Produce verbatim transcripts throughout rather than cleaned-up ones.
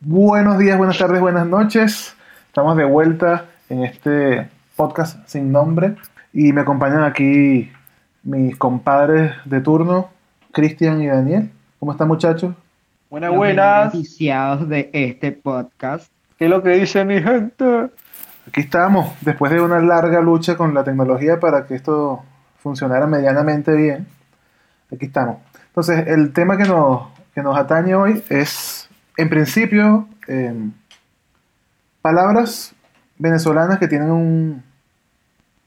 Buenos días, buenas tardes, buenas noches. Estamos de vuelta en este podcast sin nombre y me acompañan aquí mis compadres de turno, Cristian y Daniel. ¿Cómo están, muchachos? Buenas, buenas. Los beneficiados de este podcast. ¿Qué es lo que dice mi gente? Aquí estamos, después de una larga lucha con la tecnología para que esto funcionara medianamente bien. Aquí estamos. Entonces, el tema que nos, que nos atañe hoy es... En principio, eh, palabras venezolanas que tienen un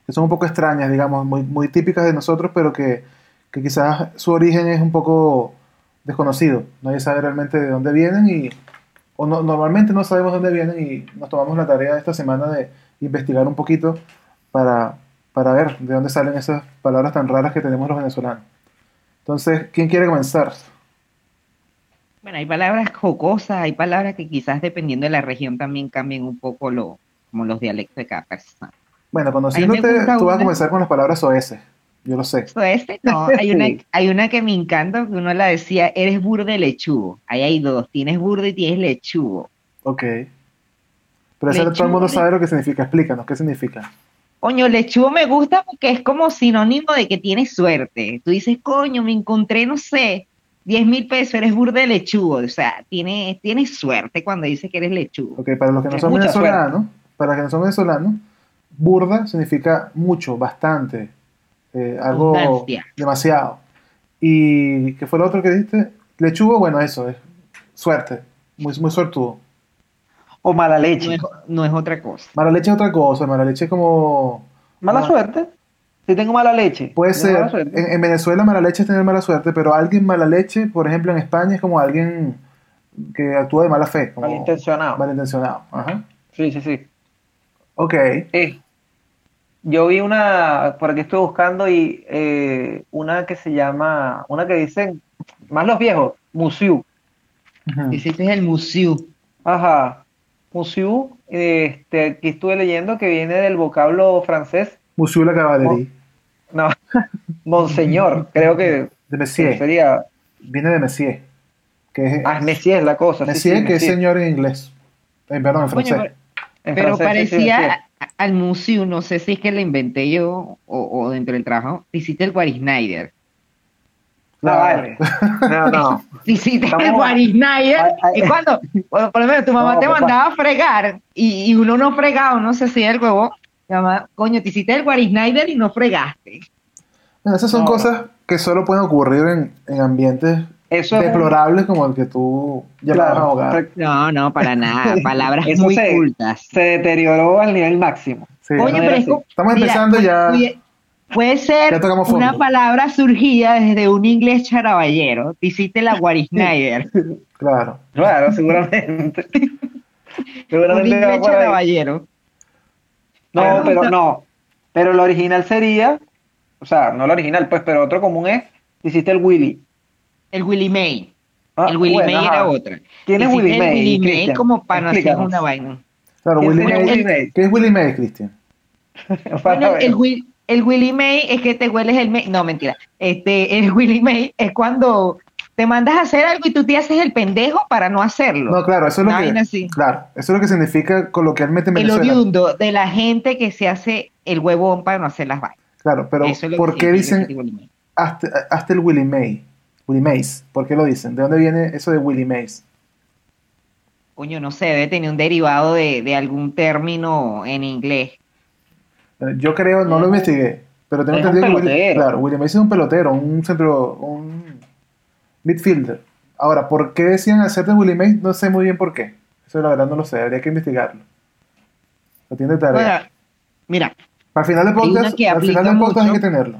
que son un poco extrañas, digamos, muy, muy típicas de nosotros, pero que, que quizás su origen es un poco desconocido. Nadie sabe realmente de dónde vienen y o no, normalmente no sabemos dónde vienen y nos tomamos la tarea esta semana de investigar un poquito para, para ver de dónde salen esas palabras tan raras que tenemos los venezolanos. Entonces, ¿quién quiere comenzar? Bueno, hay palabras jocosas, hay palabras que quizás dependiendo de la región también cambien un poco lo, como los dialectos de cada persona. Bueno, conociéndote, tú vas a comenzar con las palabras soeces, yo lo sé. Soeces, no, hay una, hay una que me encanta, que uno la decía, eres burde lechugo. Ahí hay dos, tienes burde y tienes lechugo. Ok. Pero eso lechugo, todo el mundo sabe lo que significa, explícanos, ¿qué significa? Coño, lechugo me gusta porque es como sinónimo de que tienes suerte. Tú dices, coño, me encontré, no sé... diez mil pesos, eres burde lechugo, o sea, tienes tiene suerte cuando dices que eres lechugo. Ok, para los que no son venezolanos, para los que no son venezolanos, burda significa mucho, bastante, eh, algo Constancia. demasiado. ¿Y qué fue lo otro que dijiste? Lechugo, bueno, eso, es suerte, muy, muy suertudo. O mala leche. No es, no es otra cosa. Mala leche es otra cosa, mala leche es como... Mala como... suerte. Si tengo mala leche. Puede ser. En, en Venezuela mala leche es tener mala suerte, pero alguien mala leche, por ejemplo, en España es como alguien que actúa de mala fe. Como malintencionado. Malintencionado. Ajá. Sí, sí, sí. Ok. Eh, yo vi una, por aquí estoy buscando, y eh, una que se llama, una que dicen, más los viejos, musiu. Uh-huh. Ese es el musiu. Ajá. Musiu, este, aquí estuve leyendo que viene del vocablo francés. Monsieur la Caballerie. No, Monseñor, creo que... De Messier. Sería... Viene de Messier. Que es, ah, Messier es la cosa. Messier, sí, sí, que Messier. Es señor en inglés. Eh, perdón, en francés. Bueno, en pero francés, parecía sí, al museo, no sé si es que lo inventé yo o, o dentro del trabajo, visita el Guarisneider. No, vale. No, no. Visita Estamos... el Guarisneider. Es cuando, por lo menos, tu mamá no, te papá. mandaba a fregar y, y uno no fregaba, no sé si era el huevo. Mamá, coño, te hiciste el Guarisneider y no fregaste. Bueno, esas son no, cosas que solo pueden ocurrir en, en ambientes eso deplorables es... como el que tú llamas a hogar. No, no, para nada. Palabras muy se, cultas. Se deterioró al nivel máximo. Sí, coño, pero es como, estamos mira, empezando ya. Puede ser una palabra surgida desde un inglés charaballero. Te hiciste la Guarisneider. Claro. Claro, seguramente. seguramente un inglés charaballero. No, pero no. Pero lo original sería, o sea, no lo original, pues, pero otro común es, hiciste el Willie. El Willie Mays. Ah, el Willie bueno, Mays era otra. ¿Quién es Willie Mays? El Willie Mays como para hacer una vaina. Claro, Willie Mays. ¿Qué es Willie Mays, Cristian? Bueno, el, el, el Willie Mays es que te hueles el... May. No, mentira. Este, el Willie Mays es cuando te mandas a hacer algo y tú te haces el pendejo para no hacerlo. No, claro, eso es lo, no, que, claro, eso es lo que significa coloquialmente en Venezuela. El oriundo de la gente que se hace el huevón para no hacer las vainas. Claro, pero es ¿por qué dicen hasta, hasta el Willie Mays? Willie Mays, ¿por qué lo dicen? ¿De dónde viene eso de Willie Mays? Coño, no sé, debe tener un derivado de, de algún término en inglés. Yo creo, no lo investigué, pero tengo entendido que Willie, claro, Willie Mays es un pelotero, un centro... un midfielder. Ahora, ¿por qué decían hacerte Willie Mays? No sé muy bien por qué. Eso la verdad no lo sé, habría que investigarlo. Lo tiene tarea. Bueno, mira. Para el final de podcast, al final de podcast hay que tenerlo.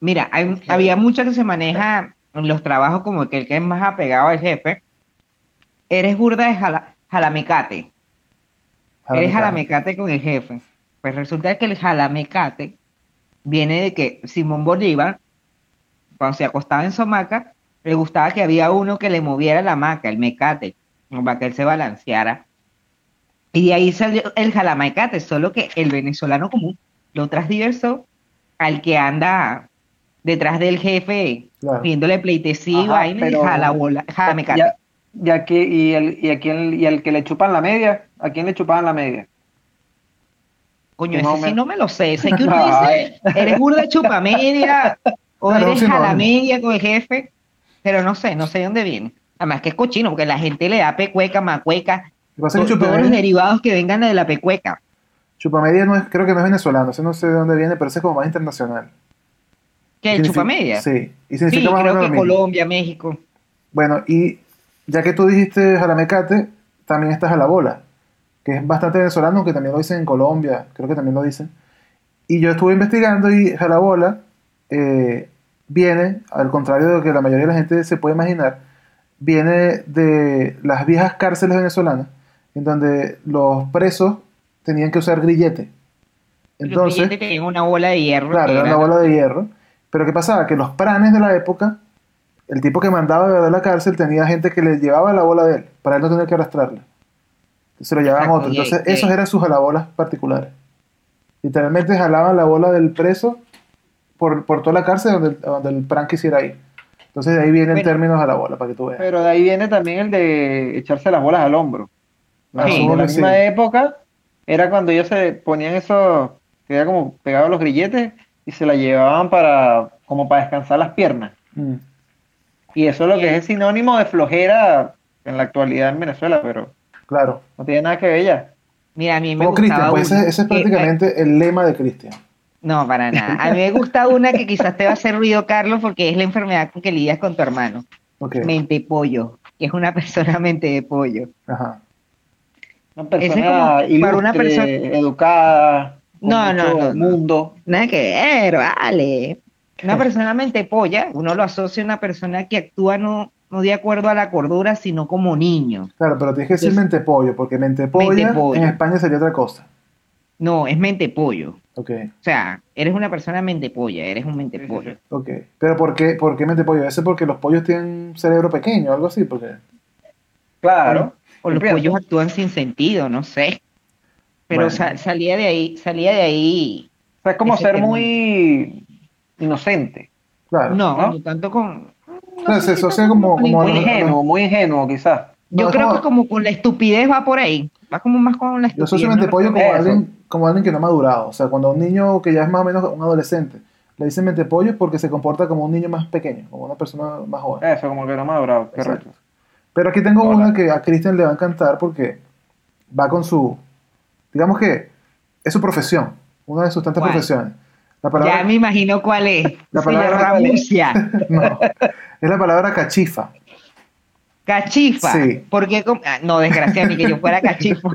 Mira, hay, sí. había mucho que se maneja en los trabajos como que el que es más apegado al jefe. Eres burda de jala, jalamecate. jalamecate. Eres jalamecate con el jefe. Pues resulta que el jalamecate viene de que Simón Bolívar, cuando se acostaba en su hamaca, le gustaba que había uno que le moviera la hamaca, el mecate, para que él se balanceara. Y de ahí salió el jalamecate, solo que el venezolano común lo transdiversó al que anda detrás del jefe, claro, viéndole pleitesía y vaina, y jalabola, jalamecate. Ya, Y aquí, y el, y aquí el, y el que le chupan la media, ¿a quién le chupaban la media? Coño, ese sí no me lo sé. Sé que uno dice, eres burda chupa media, o eres a la media con el jefe, pero no sé, no sé de dónde viene. Además que es cochino, porque la gente le da pecueca, macueca, todos los derivados que vengan de la pecueca. Chupamedia no es, creo que no es venezolano, no sé de dónde viene, pero ese es como más internacional. ¿Qué? ¿El chupamedia? Sí, y sí, creo que Colombia, México. Bueno, y ya que tú dijiste jaramecate, también estás a la bola, que es bastante venezolano, aunque también lo dicen en Colombia, creo que también lo dicen. Y yo estuve investigando y jalabola eh, viene, al contrario de lo que la mayoría de la gente se puede imaginar, viene de las viejas cárceles venezolanas, en donde los presos tenían que usar grillete. Entonces, los grilletes tenían una bola de hierro. Claro, era una bola de hierro. Pero ¿qué pasaba? Que los pranes de la época, el tipo que mandaba de la cárcel tenía gente que le llevaba la bola de él, para él no tener que arrastrarla. Se lo llevaban otros. Entonces, sí, esos eran sus jalabolas particulares. Literalmente jalaban la bola del preso por, por toda la cárcel donde, donde el prank quisiera ir. Entonces, de ahí viene el pero, término jalabola, para que tú veas. Pero de ahí viene también el de echarse las bolas al hombro. Sí, en la misma sí. época, era cuando ellos se ponían eso, que era como pegados los grilletes y se la llevaban para como para descansar las piernas. Mm. Y eso es lo que es sinónimo de flojera en la actualidad en Venezuela, pero... Claro. No tiene nada que ver ya. Mira, a mí me gusta. Cristian, pues ese, ese es prácticamente que, el lema de Cristian. No, para nada. A mí me gusta una que quizás te va a hacer ruido, Carlos, porque es la enfermedad con que lidias con tu hermano. Okay. Mente pollo, que es una persona mente de pollo. Ajá. Una persona es ilustre, para una persona educada, con no, mucho no, no, mundo. Nada que ver, vale. Una persona mente polla, uno lo asocia a una persona que actúa no... no de acuerdo a la cordura, sino como niño. Claro, pero tienes que decir entonces, mentepollo, porque mentepolla mentepollo. En España sería otra cosa. No, es mentepollo. Okay. O sea, eres una persona mentepolla, eres un mentepollo. Okay. Pero ¿por qué, por qué mentepollo? ¿Eso porque los pollos tienen un cerebro pequeño o algo así? Porque... Claro. O, o los pollos actúan sin sentido, no sé. Pero bueno. sal, salía de ahí, salía de ahí. O sea, es como ser término. Muy inocente. Claro. No, no, no tanto con... No claro, se asocia como, como muy ingenuo, muy ingenuo quizás. Yo no, creo como, que como con la estupidez va por ahí, va como más con la estupidez. Yo soy mentepollo como alguien, como alguien que no ha madurado, o sea, cuando un niño que ya es más o menos un adolescente le dicen mentepollo es porque se comporta como un niño más pequeño, como una persona más joven. Eso, como que no ha madurado, correcto. Pero aquí tengo Hola. Una que a Cristian le va a encantar porque va con su, digamos que es su profesión, una de sus tantas wow. profesiones. La palabra, ya me imagino cuál es. La palabra rabucia. No, es la palabra cachifa. Cachifa. Sí. Porque ah, no, desgracia, ni que yo fuera cachifo.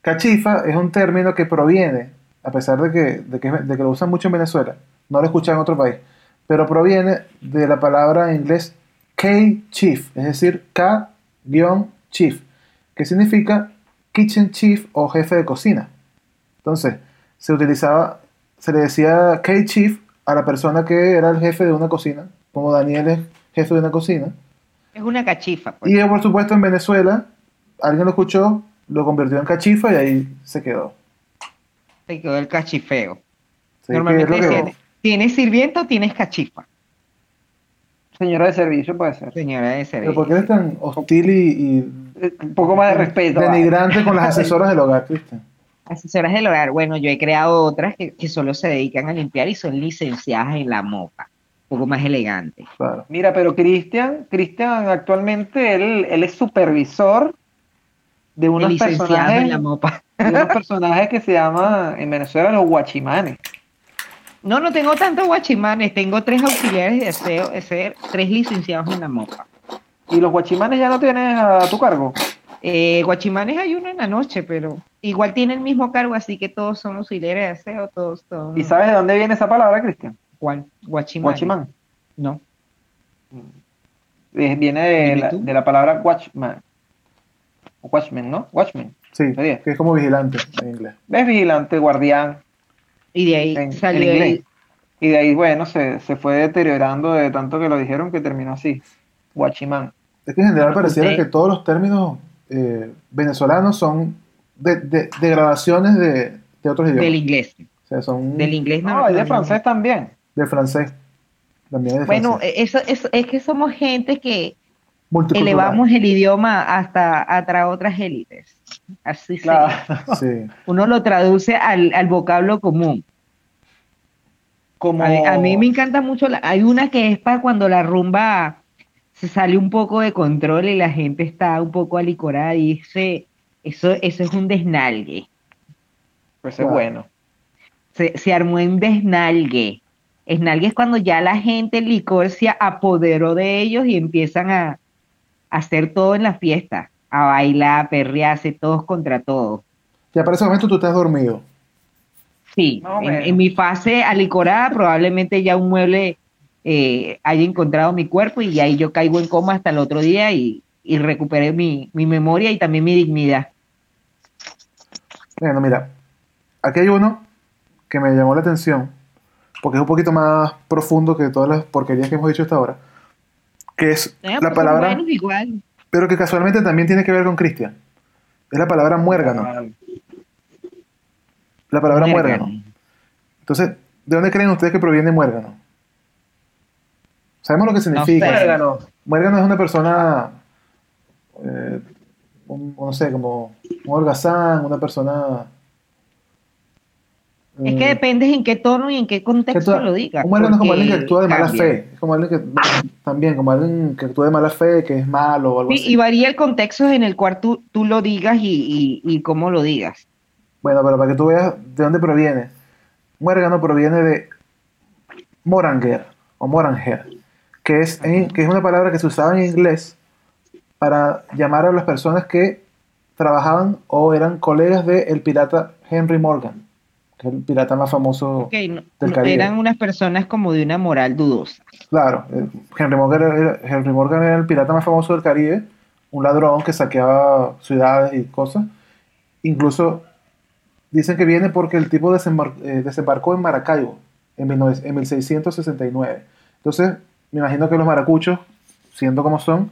Cachifa es un término que proviene, a pesar de que, de que, de que lo usan mucho en Venezuela, no lo escuchan en otro país, pero proviene de la palabra en inglés K-chief, es decir, K-chief, que significa kitchen chief o jefe de cocina. Entonces, se utilizaba... Se le decía K-Chief a la persona que era el jefe de una cocina, como Daniel es jefe de una cocina. Es una cachifa. Pues. Y por supuesto en Venezuela, alguien lo escuchó, lo convirtió en cachifa y ahí se quedó. Se quedó el cachifeo. Sí, normalmente decían, ¿tienes sirvienta o tienes cachifa? Señora de servicio puede ser. Señora de servicio. ¿Pero por qué eres tan hostil y... y un poco más de respeto. Denigrante ¿vale? con las asesoras del hogar, Cristian. Asesoras del hogar, bueno, yo he creado otras que, que solo se dedican a limpiar y son licenciadas en la mopa, un poco más elegante. Claro. Mira, pero Cristian, Cristian actualmente él, él es supervisor de unos personajes en la mopa, de unos personajes que se llaman en Venezuela los guachimanes. No, no tengo tantos guachimanes, tengo tres auxiliares de aseo, de ser tres licenciados en la mopa. ¿Y los guachimanes ya no tienes a tu cargo? Eh, guachimanes hay uno en la noche, pero igual tiene el mismo cargo, así que todos son auxiliares de aseo, todos, todos. ¿Y sabes de dónde viene esa palabra, Cristian? ¿Cuál? Guachimán. Guachimán. No. Viene de, la, de la palabra watchman. Watchman, ¿no? Watchman. Sí, que es como vigilante en inglés. Es vigilante, guardián. Y de ahí en, salió en ahí. Y de ahí, bueno, se, se fue deteriorando de tanto que lo dijeron que terminó así. Guachimán. Es que en general bueno, pareciera usted... que todos los términos... Eh, venezolanos son de, de, degradaciones de, de otros idiomas. Del inglés. O sea, son... Del inglés no. No, y de francés también. Del francés. También de francés. Bueno, eso, eso, es que somos gente que elevamos el idioma hasta, hasta otras élites. Así claro. Sí. Uno lo traduce al, al vocablo común. Como... A, a mí me encanta mucho, la, hay una que es para cuando la rumba se sale un poco de control y la gente está un poco alicorada y dice, eso, eso es un desnalgue. Pues es wow. Bueno. Se, se armó un desnalgue. Esnalgue es cuando ya la gente, el licor, se apoderó de ellos y empiezan a, a hacer todo en la fiesta, a bailar, a perrearse, todos contra todos. Ya para ese momento tú estás dormido. Sí, no, en, en mi fase alicorada probablemente ya un mueble eh, haya encontrado mi cuerpo y ahí yo caigo en coma hasta el otro día y, y recuperé mi, mi memoria y también mi dignidad. Bueno, mira, aquí hay uno que me llamó la atención porque es un poquito más profundo que todas las porquerías que hemos dicho hasta ahora, que es eh, la pues palabra, bueno, igual. Pero que casualmente también tiene que ver con Cristian, es la palabra muérgano. Ah, La palabra muérgano. muérgano. Entonces, ¿de dónde creen ustedes que proviene muérgano? Sabemos lo que significa. No, muérgano. Muérgano es una persona, eh, un, no sé, como un holgazán, una persona... Eh, es que depende en qué tono y en qué contexto lo digas. Un muérgano es como alguien que actúa de mala cambia. fe. Es como alguien que, también, como alguien que actúa de mala fe, que es malo o algo sí, así. Y varía el contexto en el cual tú, tú lo digas y, y, y cómo lo digas. Bueno, pero para que tú veas de dónde proviene. Muérgano proviene de moranger o moranger, que es, en, que es una palabra que se usaba en inglés para llamar a las personas que trabajaban o eran colegas del pirata Henry Morgan, que es el pirata más famoso okay, no, del Caribe. Eran unas personas como de una moral dudosa. Claro, Henry Morgan, era, Henry Morgan era el pirata más famoso del Caribe, un ladrón que saqueaba ciudades y cosas, incluso... Dicen que viene porque el tipo desembar- eh, desembarcó en Maracaibo en, mil nove- en mil seiscientos sesenta y nueve. Entonces, me imagino que los maracuchos, siendo como son,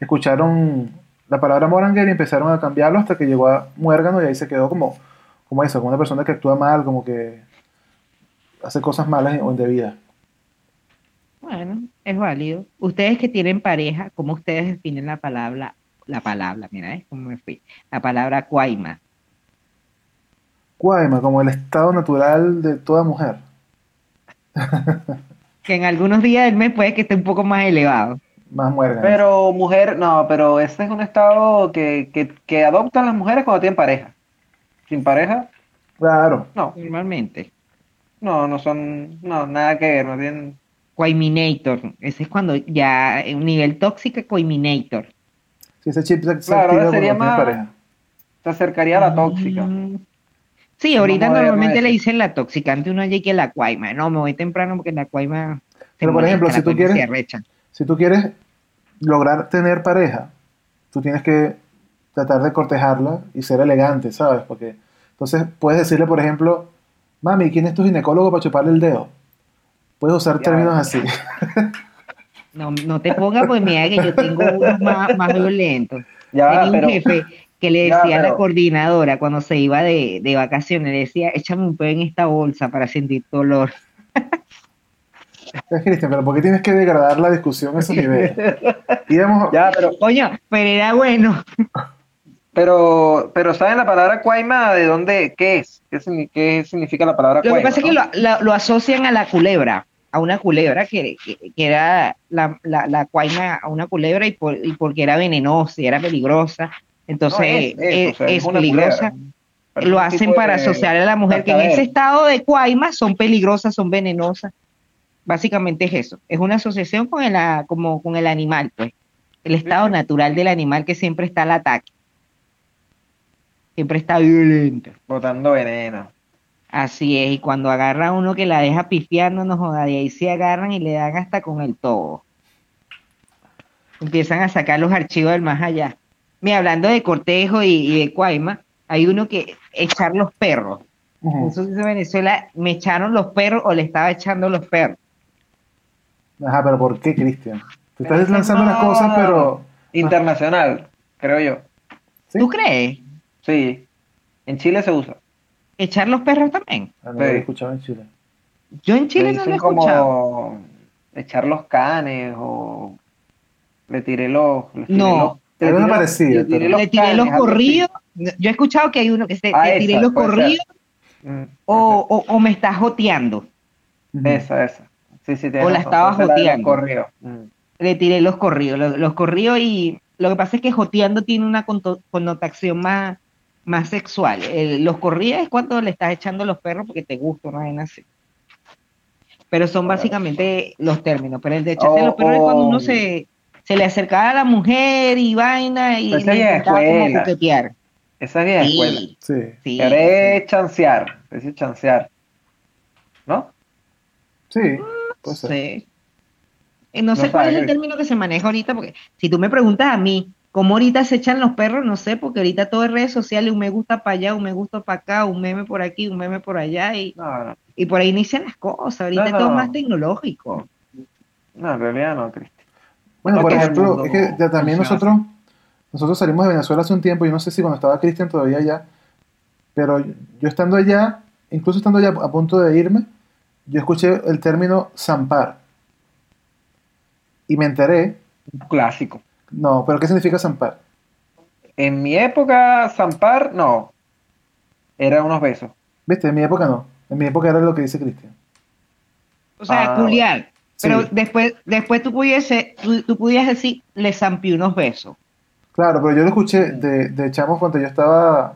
escucharon la palabra moranguer y empezaron a cambiarlo hasta que llegó a muérgano y ahí se quedó como, como eso, como una persona que actúa mal, como que hace cosas malas o indebidas. Bueno, es válido. Ustedes que tienen pareja, ¿cómo ustedes definen la palabra? La palabra, mira, ¿eh? ¿Cómo me fui? La palabra cuaima. Guayma, como el estado natural de toda mujer. Que en algunos días del mes puede que esté un poco más elevado. Más muerga. Pero mujer, no, pero ese es un estado que, que, que adoptan las mujeres cuando tienen pareja. ¿Sin pareja? Claro. No. Normalmente. No, no son, no, nada que ver, no tienen... Coiminator, ese es cuando ya, en un nivel tóxico, coiminator. Sí, ese chip se claro, sería más, pareja. Se acercaría a la tóxica. Mm. Sí, ahorita no normalmente le dicen la tóxica, antes uno llega a la cuaima, no, me voy temprano porque la cuaima se Pero por ejemplo, si tú quieres, si tú quieres lograr tener pareja, tú tienes que tratar de cortejarla y ser elegante, ¿sabes? Porque entonces puedes decirle, por ejemplo, mami, ¿quién es tu ginecólogo para chuparle el dedo? Puedes usar ya, términos así. No, no te pongas pues mira que yo tengo unos más, más violentos. Ya, Tenía pero... un jefe que le decía ya, pero... a la coordinadora cuando se iba de, de vacaciones, le decía, échame un pedo en esta bolsa para sentir tu olor. Cristian, pero ¿por qué tienes que degradar la discusión a esos niveles? Íbamos... Ya, pero... Coño, pero era bueno. Pero, pero ¿saben la palabra cuaima de dónde, qué es? ¿Qué, qué significa la palabra cuaima? Lo que pasa ¿no? es que lo, lo, lo asocian a la culebra, a una culebra que, que, que era la, la, la cuaima a una culebra y, por, y porque era venenosa y era peligrosa. Entonces, no, es, es, es, o sea, es peligrosa. Pero lo hacen para de, asociar a la mujer, que en ese estado de cuaima son peligrosas, son venenosas. Básicamente es eso. Es una asociación con el, como con el animal, pues. El estado sí. natural del animal que siempre está al ataque. Siempre está violento. Botando veneno. Así es. Y cuando agarra a uno que la deja pifiando, no joda. Y ahí se agarran y le dan hasta con el todo. Empiezan a sacar los archivos del más allá. Mira, hablando de cortejo y, y de cuaima, hay uno que echar los perros. Uh-huh. Eso dice Venezuela, me echaron los perros o le estaba echando los perros. Ajá, pero ¿por qué, Cristian? Te estás lanzando unas cosas, pero... Internacional, ajá. creo yo. ¿Sí? ¿Tú crees? Sí, en Chile se usa. ¿Echar los perros también? Ah, no sí. lo he escuchado en Chile. Yo en Chile no lo he escuchado. Como echar los canes o... Le tiré los... Le tiré no, los, le, tiré los, le, tiré los le tiré los corridos. Yo he escuchado que hay uno que se... Ah, le tiré esa, los corridos o, o, o me está joteando. Esa, esa. Sí, sí, o la estaba joteando. La mm. Le tiré los corridos. Los, los corridos y... Lo que pasa es que joteando tiene una connotación más, más sexual. El, los corridos es cuando le estás echando los perros porque te gusta, una vaina así. Pero son básicamente los términos. Pero el de echarse oh, los perros oh. es cuando uno se, se le acercaba a la mujer y vaina y pues le intentaba como coquetear. Esa vieja sí, escuela. Sí. sí. Querés chancear. Decir chancear. ¿No? Sí. Pues sí. sí. No, no sé cuál es el término que se maneja ahorita, porque si tú me preguntas a mí, ¿cómo ahorita se echan los perros? No sé, porque ahorita todo es redes sociales, un me gusta para allá, un me gusta para acá, un meme por aquí, un meme por allá, y, no, no. y por ahí inician las cosas, ahorita no, no. todo es más tecnológico. No, en realidad no, Cristi. Bueno, porque por ejemplo, es que ya también nosotros, nosotros salimos de Venezuela hace un tiempo, yo no sé si cuando estaba Cristian todavía allá, pero yo estando allá, incluso estando allá a punto de irme, yo escuché el término zampar. Y me enteré. Un clásico. No, pero ¿qué significa zampar? En mi época, zampar, no. Era unos besos. ¿Viste? En mi época no. En mi época era lo que dice Cristian. O sea, ah, culiar. Pero sí. después, después tú pudiese, tú, tú pudieras decir, le zampió unos besos. Claro, pero yo lo escuché de, de chamos cuando yo estaba,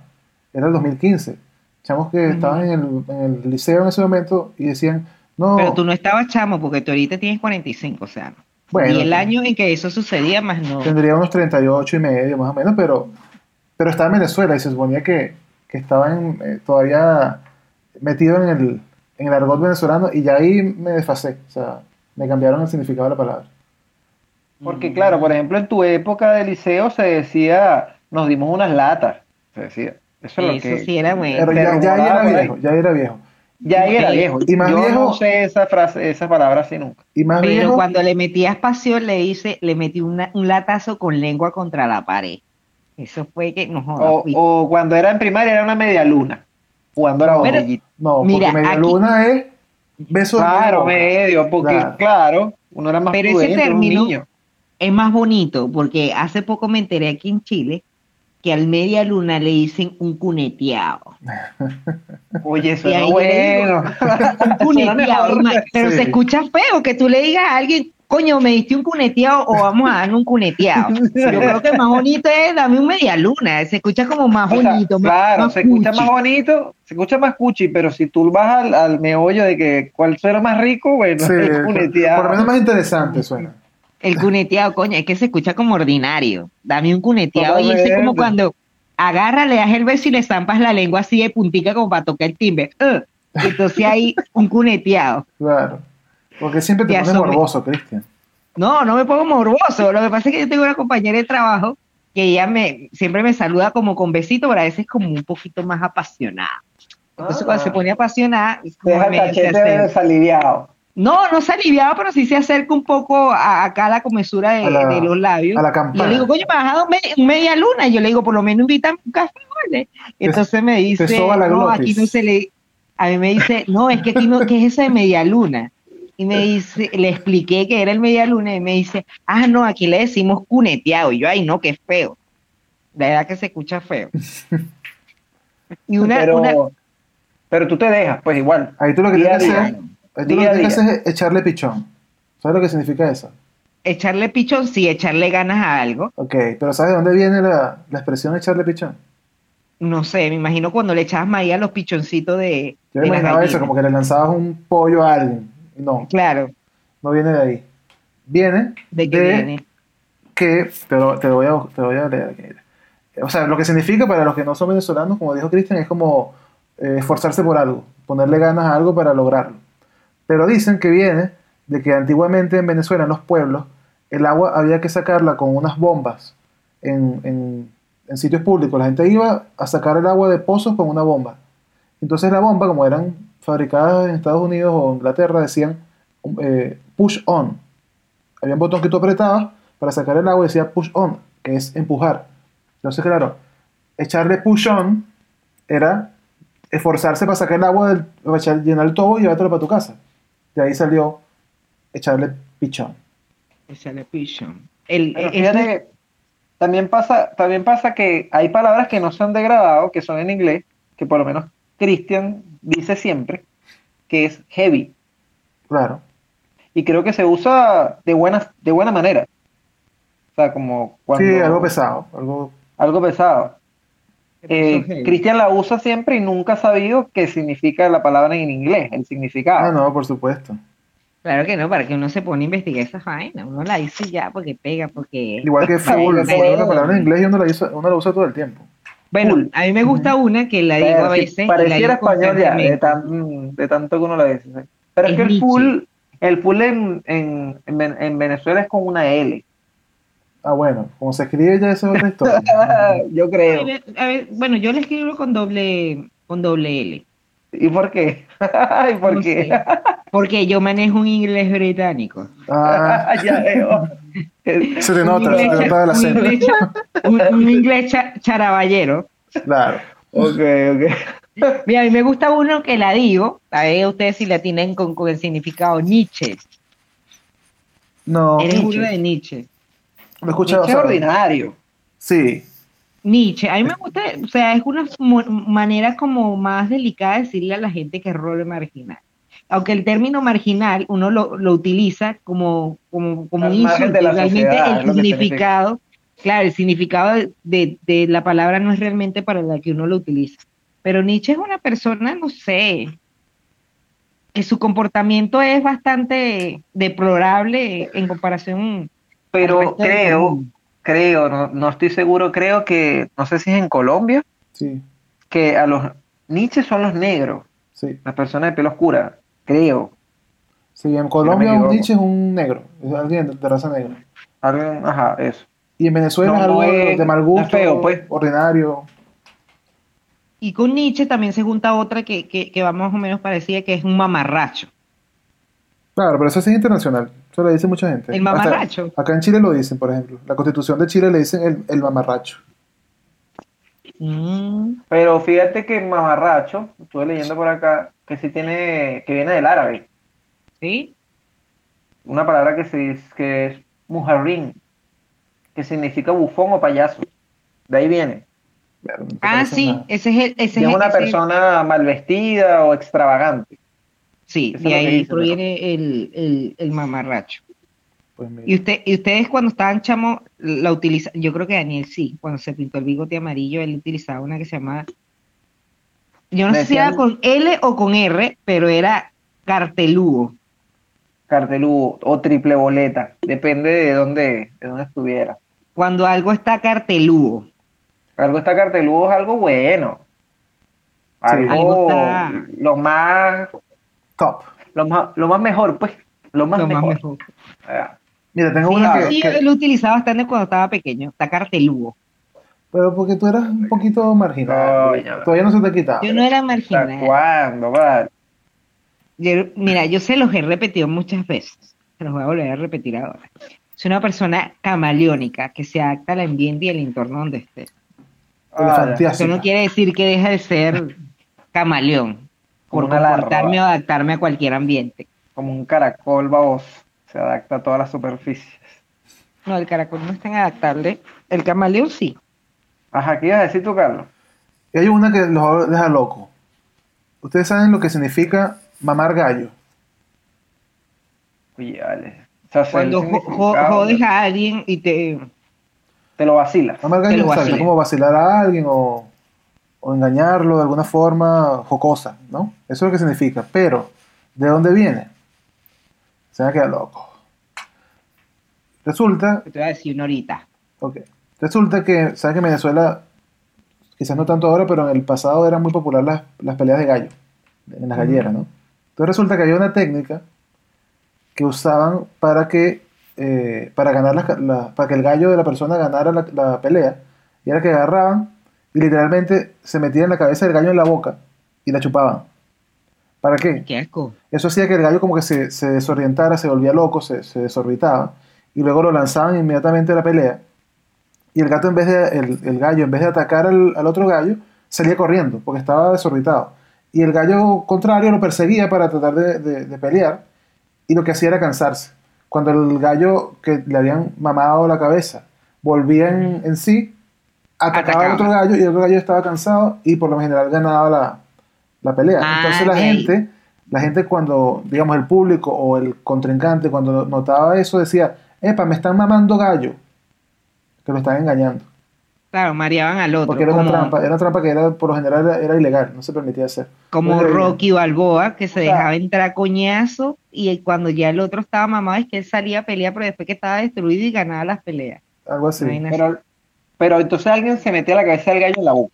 era el dos mil quince. Chamos que uh-huh. estaban en el, en el liceo en ese momento y decían, no. Pero tú no estabas chamo porque tú ahorita tienes cuarenta y cinco, o sea. Bueno, y el año en que eso sucedía más no. Tendría unos treinta y ocho y medio más o menos, pero, pero estaba en Venezuela y se suponía que, que estaba en, eh, todavía metido en el, en el argot venezolano y ya ahí me desfasé, o sea, me cambiaron el significado de la palabra. Porque claro, por ejemplo, en tu época de liceo se decía, nos dimos unas latas, se decía. Eso, eso es lo que, sí era bueno. Pero ya, ya, ya era viejo, ya era viejo. Ya ahí era viejo. Y más yo viejo, no sé esa frase, esa palabra así nunca. Y más pero viejo, cuando le metías pasión, le hice, le metí una, un latazo con lengua contra la pared. Eso fue que no jodas. O, o cuando era en primaria era una media luna. Cuando era bombillito. No, mira, porque media aquí, luna es beso. Claro, medio, porque claro. claro, uno era más pero prudente, ese término un niño. Es más bonito, porque hace poco me enteré aquí en Chile que al media luna le dicen un cuneteado. Oye, eso es bueno. Un cuneteado, pero sí. Se escucha feo que tú le digas a alguien, coño, me diste un cuneteado o vamos a darle un cuneteado. Sí. Yo creo que más bonito es dame un media luna, se escucha como más o sea, bonito. Más, claro, más se cuchi. Escucha más bonito, se escucha más cuchi, pero si tú vas al, al meollo de que cuál suena más rico, bueno, sí, el cuneteado. Por lo menos más interesante suena. El cuneteado, coño, es que se escucha como ordinario. Dame un cuneteado y es como cuando agarra, le das el beso y le zampas la lengua así de puntica como para tocar el timbre. Uh, entonces hay un cuneteado. Claro, porque siempre te pones morboso, Cristian. No, no me pongo morboso. Lo que pasa es que yo tengo una compañera de trabajo que ella me siempre me saluda como con besito, pero a veces como un poquito más apasionada. Entonces ah, cuando se pone apasionada... Deja el cachete desaliviado. No, no se aliviaba, pero sí se acerca un poco a, acá a la comesura de, la, de los labios. A la campana. Y yo le digo, coño, me has dado me, media luna. Y yo le digo, por lo menos invítame un café, ¿vale? Entonces me dice, no, aquí no se le... A mí me dice, no, es que aquí no... ¿Qué es eso de media luna? Y me dice, le expliqué que era el media luna y me dice, ah, no, aquí le decimos cuneteado. Y yo, ay, no, qué feo. La verdad que se escucha feo. Y una... Pero, una... pero tú te dejas, pues igual. Ahí tú lo que tienes que hacer... Tú día, lo que haces es echarle pichón. ¿Sabes lo que significa eso? Echarle pichón, sí, echarle ganas a algo. Ok, pero ¿sabes de dónde viene la, la expresión echarle pichón? No sé, me imagino cuando le echabas maíz a los pichoncitos de... Yo me imaginaba eso, como que le lanzabas un pollo a alguien. No. Claro. No viene de ahí. Viene de... que de viene? Que, pero te lo voy a, te lo voy a leer aquí. O sea, lo que significa para los que no son venezolanos, como dijo Cristian, es como eh, esforzarse por algo, ponerle ganas a algo para lograrlo. Pero dicen que viene de que antiguamente en Venezuela, en los pueblos, el agua había que sacarla con unas bombas en, en, en sitios públicos. La gente iba a sacar el agua de pozos con una bomba. Entonces la bomba, como eran fabricadas en Estados Unidos o Inglaterra, decían eh, push on. Había un botón que tú apretabas para sacar el agua y decía push on, que es empujar. Entonces, claro, echarle push on era esforzarse para sacar el agua, del, para echar, llenar el tobo y llevártelo para tu casa. De ahí salió echarle pichón. Echarle pichón. El, Pero fíjate, el... también pasa, también pasa que hay palabras que no son de grabado, que son en inglés, que por lo menos Christian dice siempre, que es heavy. Claro. Y creo que se usa de buena, de buena manera. O sea, como cuando... Sí, algo pesado. Algo, algo pesado. Eh, Christian la usa siempre y nunca ha sabido qué significa la palabra en inglés, el significado. Ah, no, por supuesto. Claro que no, para que uno se pone a investigar esas vainas. Uno la dice ya porque pega, porque... Igual que full, el full es una palabra en inglés y uno la, usa, uno la usa todo el tiempo. Bueno, full. A mí me gusta una que la digo pero a veces... Pareciera español ya, de, tan, de tanto que uno la dice. Pero es, es que el full, el full en, en, en Venezuela es con una L. Ah, bueno, como se escribe ya eso es otra historia. Yo creo. A ver, a ver, bueno, yo la escribo con doble, con doble L. ¿Y por qué? ¿Y por no qué? Sé. Porque yo manejo un inglés británico. Ah, ya veo. Se te nota, se te nota el acento. Un inglés, un, un inglés cha, charaballero. Claro. Ok, ok. Mira, a mí me gusta uno que la digo. A ver, ustedes si la tienen con, con el significado Nietzsche. No. Eres uno de Nietzsche. Lo he escuchado. Nietzsche ordinario. Sí. Nietzsche, a mí me gusta, o sea, es una manera como más delicada de decirle a la gente que es rol marginal. Aunque el término marginal uno lo, lo utiliza como, como, como un insulto, realmente el significado, claro, el significado de, de la palabra no es realmente para la que uno lo utiliza. Pero Nietzsche es una persona, no sé, que su comportamiento es bastante deplorable en comparación. Pero creo... Creo, no, no estoy seguro, creo que, no sé si es en Colombia, sí, que a los Nietzsche son los negros, sí, las personas de piel oscura, creo. Sí, en Colombia un Nietzsche es un negro, es alguien de, de raza negra. Alguien, ajá, eso. Y en Venezuela no, es algo no es, de mal gusto, feo, pues, ordinario. Y con Nietzsche también se junta otra que, que, que va más o menos parecida, que es un mamarracho. Claro, pero eso es internacional. Eso lo dice mucha gente. El mamarracho. Hasta acá en Chile lo dicen, por ejemplo. La Constitución de Chile le dicen el, el mamarracho. Mm. Pero fíjate que mamarracho, estuve leyendo por acá, que sí tiene, que viene del árabe. ¿Sí? Una palabra que se dice que es mujarrín, que significa bufón o payaso. De ahí viene. No ah, sí. Nada. Ese es el, ese es una ese persona el... mal vestida o extravagante. Sí, eso y ahí dice, proviene ¿no? el, el, el mamarracho. Pues y usted y ustedes cuando estaban chamos, la utiliza, yo creo que Daniel sí, cuando se pintó el bigote amarillo, él utilizaba una que se llamaba, yo no sé si era con L o con R, pero era cartelugo. Cartelugo o triple boleta, depende de dónde, de dónde estuviera. Cuando algo está cartelugo. Algo está cartelugo es algo bueno. Algo, sí, algo está... lo más... Top. Lo más, lo más mejor, pues. Lo más, lo mejor. más mejor. Mira, tengo sí, una que... Sí, que... lo utilizaba bastante cuando estaba pequeño. Está cartelugo. Pero porque tú eras un poquito marginal. No, todavía no se te quitaba. Yo no era marginal. ¿Cuándo, vale? Yo, mira, yo se los he repetido muchas veces. Se los voy a volver a repetir ahora. Soy una persona camaleónica que se adapta al ambiente y al entorno donde esté. Ah, eso no quiere decir que deja de ser camaleón. Por comportarme o adaptarme a cualquier ambiente. Como un caracol baboso, se adapta a todas las superficies. No, el caracol no es tan adaptable. El camaleón sí. Ajá, ¿qué ibas a decir tú, Carlos? Y hay una que los deja loco. ¿Ustedes saben lo que significa mamar gallo? Oye, vale. O sea, cuando jo- jo- jodes a alguien y te... Te lo vacilas. Mamar gallo es como vacilar a alguien o... o engañarlo de alguna forma jocosa, ¿no? Eso es lo que significa. Pero, ¿de dónde viene? Se me queda loco. Resulta... Te voy a decir una ahorita. Ok. Resulta que, ¿sabes que en Venezuela, quizás no tanto ahora, pero en el pasado eran muy populares las, las peleas de gallo, en las galleras, ¿no? Entonces resulta que había una técnica que usaban para que, eh, para ganar la, la, para que el gallo de la persona ganara la, la pelea, y era que agarraban y literalmente se metían la cabeza del gallo en la boca y la chupaban. ¿Para qué? ¡Qué asco! Eso hacía que el gallo como que se, se desorientara, se volvía loco, se, se desorbitaba, y luego lo lanzaban inmediatamente a la pelea, y el gato en vez de, el, el gallo en vez de atacar al, al otro gallo, salía corriendo porque estaba desorbitado, y el gallo contrario lo perseguía para tratar de, de, de pelear, y lo que hacía era cansarse. cuando el gallo que le habían mamado la cabeza volvía en, en sí, atacaba, atacaba a otro gallo y el otro gallo estaba cansado y por lo general ganaba la, la pelea. Ah, entonces la okay. gente, la gente cuando, digamos, el público o el contrincante cuando notaba eso decía, epa, me están mamando gallo, que lo están engañando. Claro, mareaban al otro. Porque era como... una trampa, era una trampa que era, por lo general era, era ilegal, no se permitía hacer. Como era Rocky ilegal. Balboa, que se o sea, dejaba entrar a coñazo y cuando ya el otro estaba mamado es que él salía a pelear, pero después que estaba destruido y ganaba las peleas. Algo así. No pero, pero entonces alguien se metía la cabeza del gallo en la boca.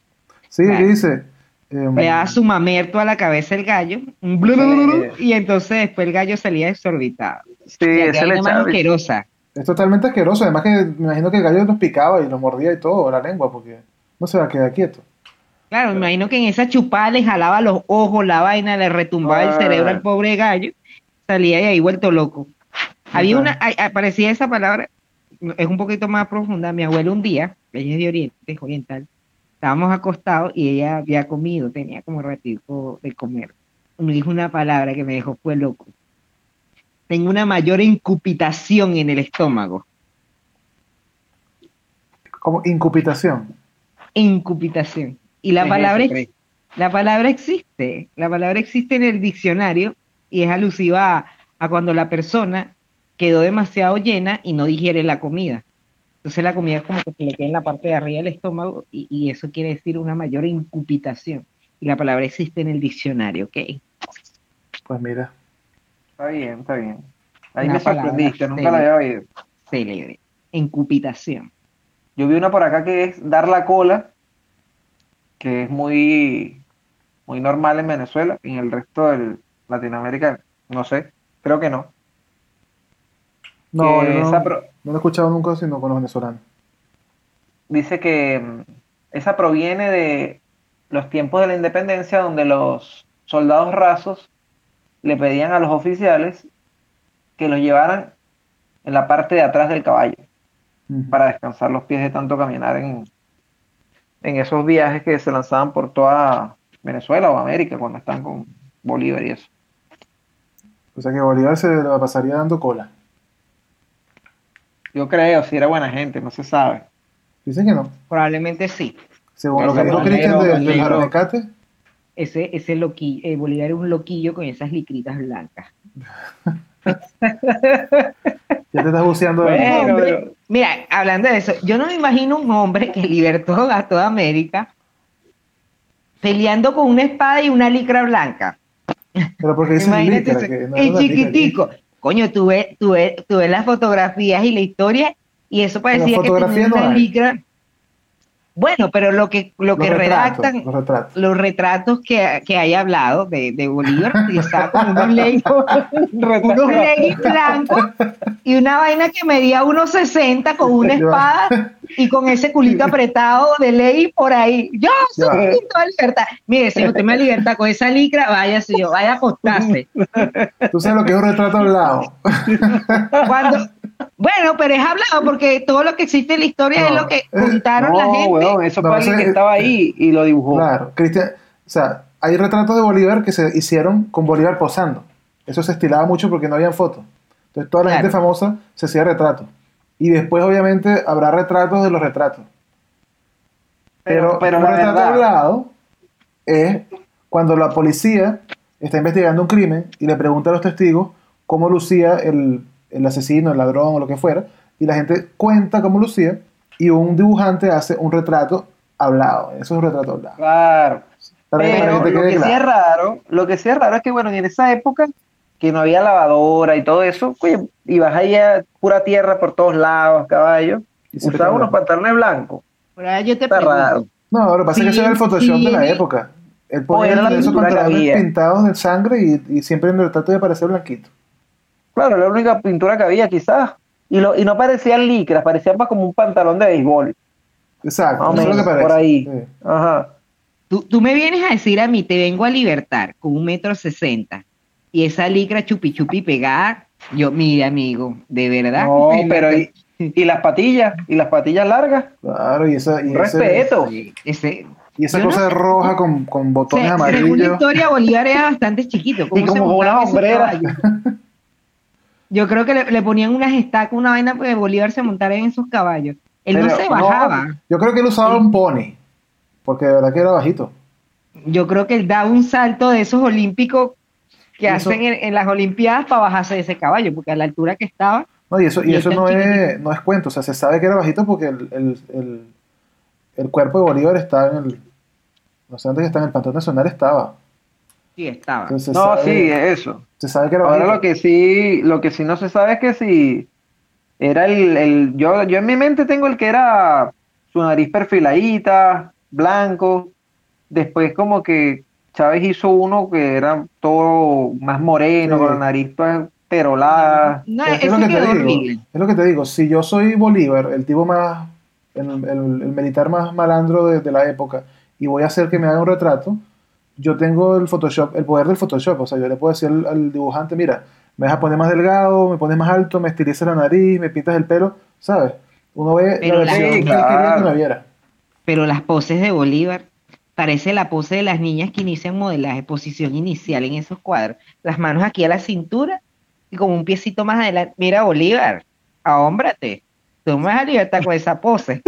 Sí, claro. Dice... Eh, le daba su mamerto a la cabeza el gallo, eh, y entonces después el gallo salía desorbitado. Sí, esa es la asquerosa. Es totalmente asqueroso, además que me imagino que el gallo los picaba y los mordía y todo, la lengua, porque no se va a quedar quieto. Claro, me imagino que en esa chupada le jalaba los ojos, la vaina, le retumbaba ah, el cerebro al pobre gallo, salía de ahí vuelto loco. Había una, aparecía esa palabra, es un poquito más profunda, mi abuela un día, ella es de Oriente, oriental, estábamos acostados y ella había comido, tenía como ratito de comer. Me dijo una palabra que me dejó fue loco. Tengo una mayor incupitación en el estómago. ¿Cómo? ¿Incupitación? Incupitación. Y la palabra, es, la palabra existe. La palabra existe en el diccionario y es alusiva a, a cuando la persona quedó demasiado llena y no digiere la comida. Entonces la comida es como que se le queda en la parte de arriba del estómago y, y eso quiere decir una mayor incupitación. Y la palabra existe en el diccionario, ¿ok? Pues mira... Está bien, está bien. Ahí una me sorprendiste, nunca la había oído. Célebre. Incupitación. Yo vi una por acá que es dar la cola, que es muy, muy normal en Venezuela y en el resto de Latinoamérica, no sé, creo que no. No, yo no, pro... no lo he escuchado nunca sino con los venezolanos. Dice que esa proviene de los tiempos de la independencia donde los soldados rasos le pedían a los oficiales que los llevaran en la parte de atrás del caballo uh-huh. para descansar los pies de tanto caminar en, en esos viajes que se lanzaban por toda Venezuela o América cuando están con Bolívar y eso. O sea que Bolívar se la pasaría dando cola. Yo creo, si era buena gente, no se sabe. Dicen que no. Probablemente sí. Según lo que dijo Cristian de los rescates. Ese, ese loquillo, eh, Bolívar es un loquillo con esas licritas blancas. Ya te estás buceando de bueno, pero... Mira, hablando de eso, yo no me imagino un hombre que libertó a toda América peleando con una espada y una licra blanca. Pero porque dices licra, eso. Que no es chiquitico. Licra. Coño, tú ves, tú, ves, tú ves las fotografías y la historia y eso parecía que tenía no una licra. Bueno, pero lo que lo que los redactan, retratos, los, retratos. los retratos que, que hay hablado de, de Bolívar, y está con unos leggings blancos y una vaina que medía uno sesenta con una espada y con ese culito apretado de ley por ahí. Yo soy un culito de libertad. Mire, si usted me liberta con esa licra, vaya si yo, vaya a acostarse. Tú sabes lo que es un retrato hablado. Cuando... Bueno, pero es hablado porque todo lo que existe en la historia no, es lo que contaron no, la gente. Weón, eso no, fue alguien que estaba ahí y lo dibujó. Claro, Cristian, o sea, hay retratos de Bolívar que se hicieron con Bolívar posando. Eso se estilaba mucho porque no había fotos. Entonces toda la claro. gente famosa se hacía retratos. Y después obviamente habrá retratos de los retratos. Pero, pero, pero un retrato hablado es cuando la policía está investigando un crimen y le pregunta a los testigos cómo lucía el... el asesino, el ladrón o lo que fuera, y la gente cuenta cómo lucía, y un dibujante hace un retrato hablado. Eso es un retrato hablado. Claro. Para Pero que la gente lo que claro. sí es raro, lo que sí es raro es que, bueno, en esa época, que no había lavadora y todo eso, oye, ibas ahí a pura tierra por todos lados, caballo, usaba unos pantalones blancos. Por ahí yo te Está pregunto. Raro. No, lo que pasa sí, es que eso era el Photoshop sí. de la época. El poder era esos pantalones pintados de sangre y, y siempre en el retrato de parecer blanquito. Claro, la única pintura que había quizás. Y, lo, y no parecían licras, parecían más como un pantalón de béisbol. Exacto, no, eso es lo que parece. Por ahí. Sí. Ajá. Tú, tú me vienes a decir a mí, te vengo a libertar con un metro sesenta. Y esa licra chupi chupi pegada, yo, mira, amigo, de verdad. No, pero y, y las patillas, y las patillas largas. Claro, y esa... Y respeto. Ese, ese, y esa cosa no, roja con, con botones o sea, amarillos. Según la historia, Bolívar era bastante chiquito. Y como una hombrera. Yo creo que le, le ponían unas estacas, una vaina para que Bolívar se montara en sus caballos. Él pero no se bajaba. No, yo creo que él usaba un pony, porque de verdad que era bajito. Yo creo que él da un salto de esos olímpicos que eso, hacen en, en las Olimpiadas para bajarse de ese caballo, porque a la altura que estaba... No, y eso, y y eso no, es, no es cuento, o sea, se sabe que era bajito porque el, el, el, el cuerpo de Bolívar está en el... No sé, antes que está en el Panteón Nacional estaba. Sí, estaba. Entonces, no, sabe, sí, es eso. Se sabe que era bajito. Ahora lo que sí, lo que sí no se sabe es que si era el... el yo, yo en mi mente tengo el que era su nariz perfiladita, blanco. Después como que Chávez hizo uno que era todo más moreno, sí, con la nariz toda perolada. No, es, eso es, lo que te digo, es lo que te digo. Si yo soy Bolívar, el tipo más, el, el, el militar más malandro de, de la época, y voy a hacer que me haga un retrato, yo tengo el Photoshop, el poder del Photoshop. O sea, yo le puedo decir al, al dibujante, mira, me vas a poner más delgado, me pones más alto, me estilizas la nariz, me pintas el pelo, ¿sabes? Uno ve pero la versión la... que claro. quería que la viera. Pero las poses de Bolívar, parece la pose de las niñas que inician modelaje, posición inicial en esos cuadros. Las manos aquí a la cintura y como un piecito más adelante. Mira, Bolívar, ahómbrate. Tú me vas a libertar con esa pose.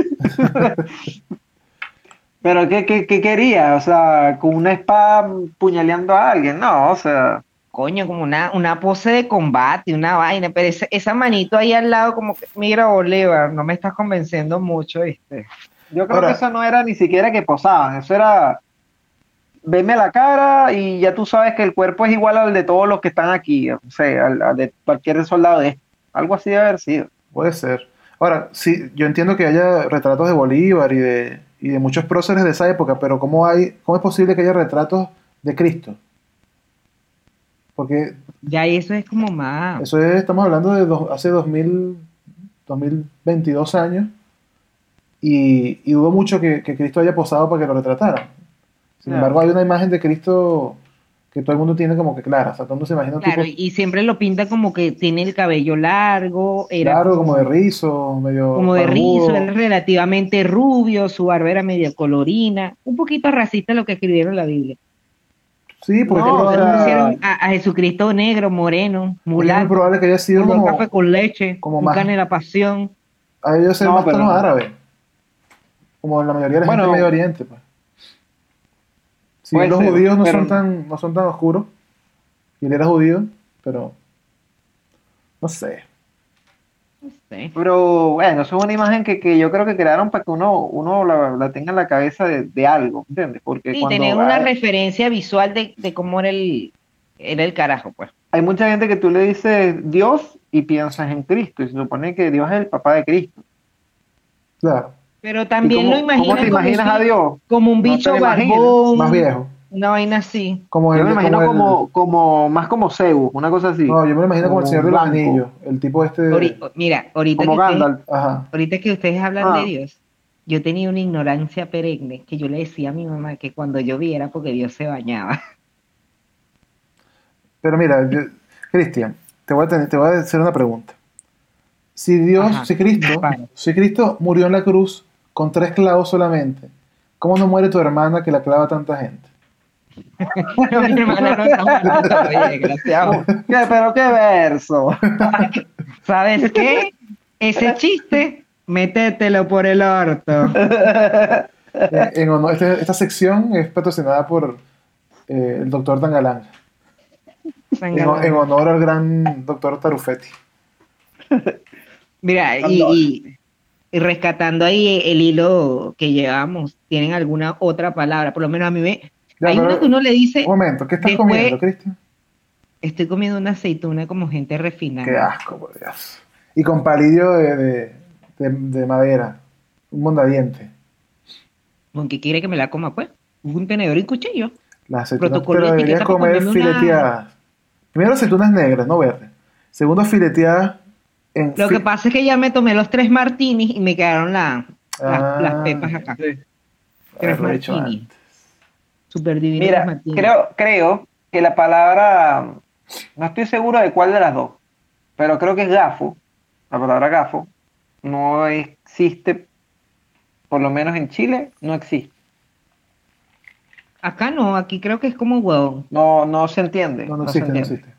Pero ¿qué, qué, ¿qué quería? O sea, con una espada puñaleando a alguien. No, o sea... Coño, como una, una pose de combate, una vaina. Pero esa, esa manito ahí al lado como que, mira, Bolívar, no me estás convenciendo mucho, ¿viste? Yo creo Ahora, que eso no era ni siquiera que posaban, eso era verme la cara y ya tú sabes que el cuerpo es igual al de todos los que están aquí, o sea, al, al de cualquier soldado de algo así de haber sido. Puede ser. Ahora, sí, yo entiendo que haya retratos de Bolívar y de, y de muchos próceres de esa época, pero ¿cómo hay, cómo es posible que haya retratos de Cristo? Porque... Ya eso es como más... Eso es, estamos hablando de dos, hace dos mil, dos mil veintidós años. Y, y dudo mucho que, que Cristo haya posado para que lo retrataran. Sin claro. embargo, hay una imagen de Cristo que todo el mundo tiene como que clara. O sea, todo el mundo se imagina... Claro, tipo... y siempre lo pinta como que tiene el cabello largo. Era claro, como, como de rizo, medio... Como de barbudo. Rizo, él relativamente rubio, su barba era medio colorina. Un poquito racista lo que escribieron en la Biblia. Sí, porque... No, era... a, a Jesucristo negro, moreno, mulato. Es muy probable que haya sido como... Un café con leche, como un más... carne de la pasión. A ellos ser no, más tonos árabes. Como la mayoría de la bueno, gente del Medio Oriente, pues. Si sí, los ser, judíos no son tan, no son tan oscuros, y él era judío, pero no sé. No sé. Pero bueno, eso es una imagen que, que yo creo que crearon para que uno, uno la, la tenga en la cabeza de, de algo, ¿entiendes? Porque sí, cuando tener va, una referencia visual de, de cómo era el, era el carajo, pues. Hay mucha gente que tú le dices Dios y piensas en Cristo, y se supone que Dios es el papá de Cristo. Claro. Pero también cómo, lo imaginas, ¿cómo te imaginas como, a Dios? Como un bicho no barbón, más viejo. Una vaina así. Como el, yo me lo imagino como, como, el... como más como Zeus, una cosa así. No, yo me lo imagino como, como el Señor de los Anillos, el tipo este. Ori... Mira, ahorita como que, Gandalf. Ustedes, Ajá. ahorita que ustedes hablan ah. de Dios, yo tenía una ignorancia perenne que yo le decía a mi mamá que cuando yo viera porque Dios se bañaba. Pero mira, yo... Cristian, te voy a tener, te voy a hacer una pregunta. Si Dios, Ajá. si Cristo, vale. si Cristo murió en la cruz con tres clavos solamente, ¿cómo no muere tu hermana que la clava tanta gente? Mi hermana no está muerta, oye, desgraciado. Pero qué verso. ¿Sabes qué? Ese chiste, métetelo por el orto. Eh, en honor, esta, esta sección es patrocinada por eh, el doctor Tangalanga. En, en honor al gran doctor Tarufetti. Mira, y... y Y rescatando ahí el hilo que llevamos, ¿tienen alguna otra palabra? Por lo menos a mí me... Ya, hay uno que uno le dice... Un momento, ¿qué estás después, comiendo, Cristian? Estoy comiendo una aceituna como gente refinada. Qué asco, por Dios. Y con palillo de, de, de, de madera. Un mondadiente. ¿Con qué quiere que me la coma, pues? Un tenedor y un cuchillo. Las aceitunas, pero deberías comer fileteadas. Una... Primero, aceitunas negras, no verdes. Segundo, fileteadas... En lo fin. Que pasa es que ya me tomé los tres martinis y me quedaron la, la, ah, las pepas acá. Sí. Tres martinis. Super divinos. Mira, martinis. Creo, creo que la palabra, no estoy seguro de cuál de las dos, pero creo que es gafo. La palabra gafo no existe, por lo menos en Chile, no existe. Acá no, aquí creo que es como huevón. No, no se entiende. No, no, no existe, se entiende. No existe.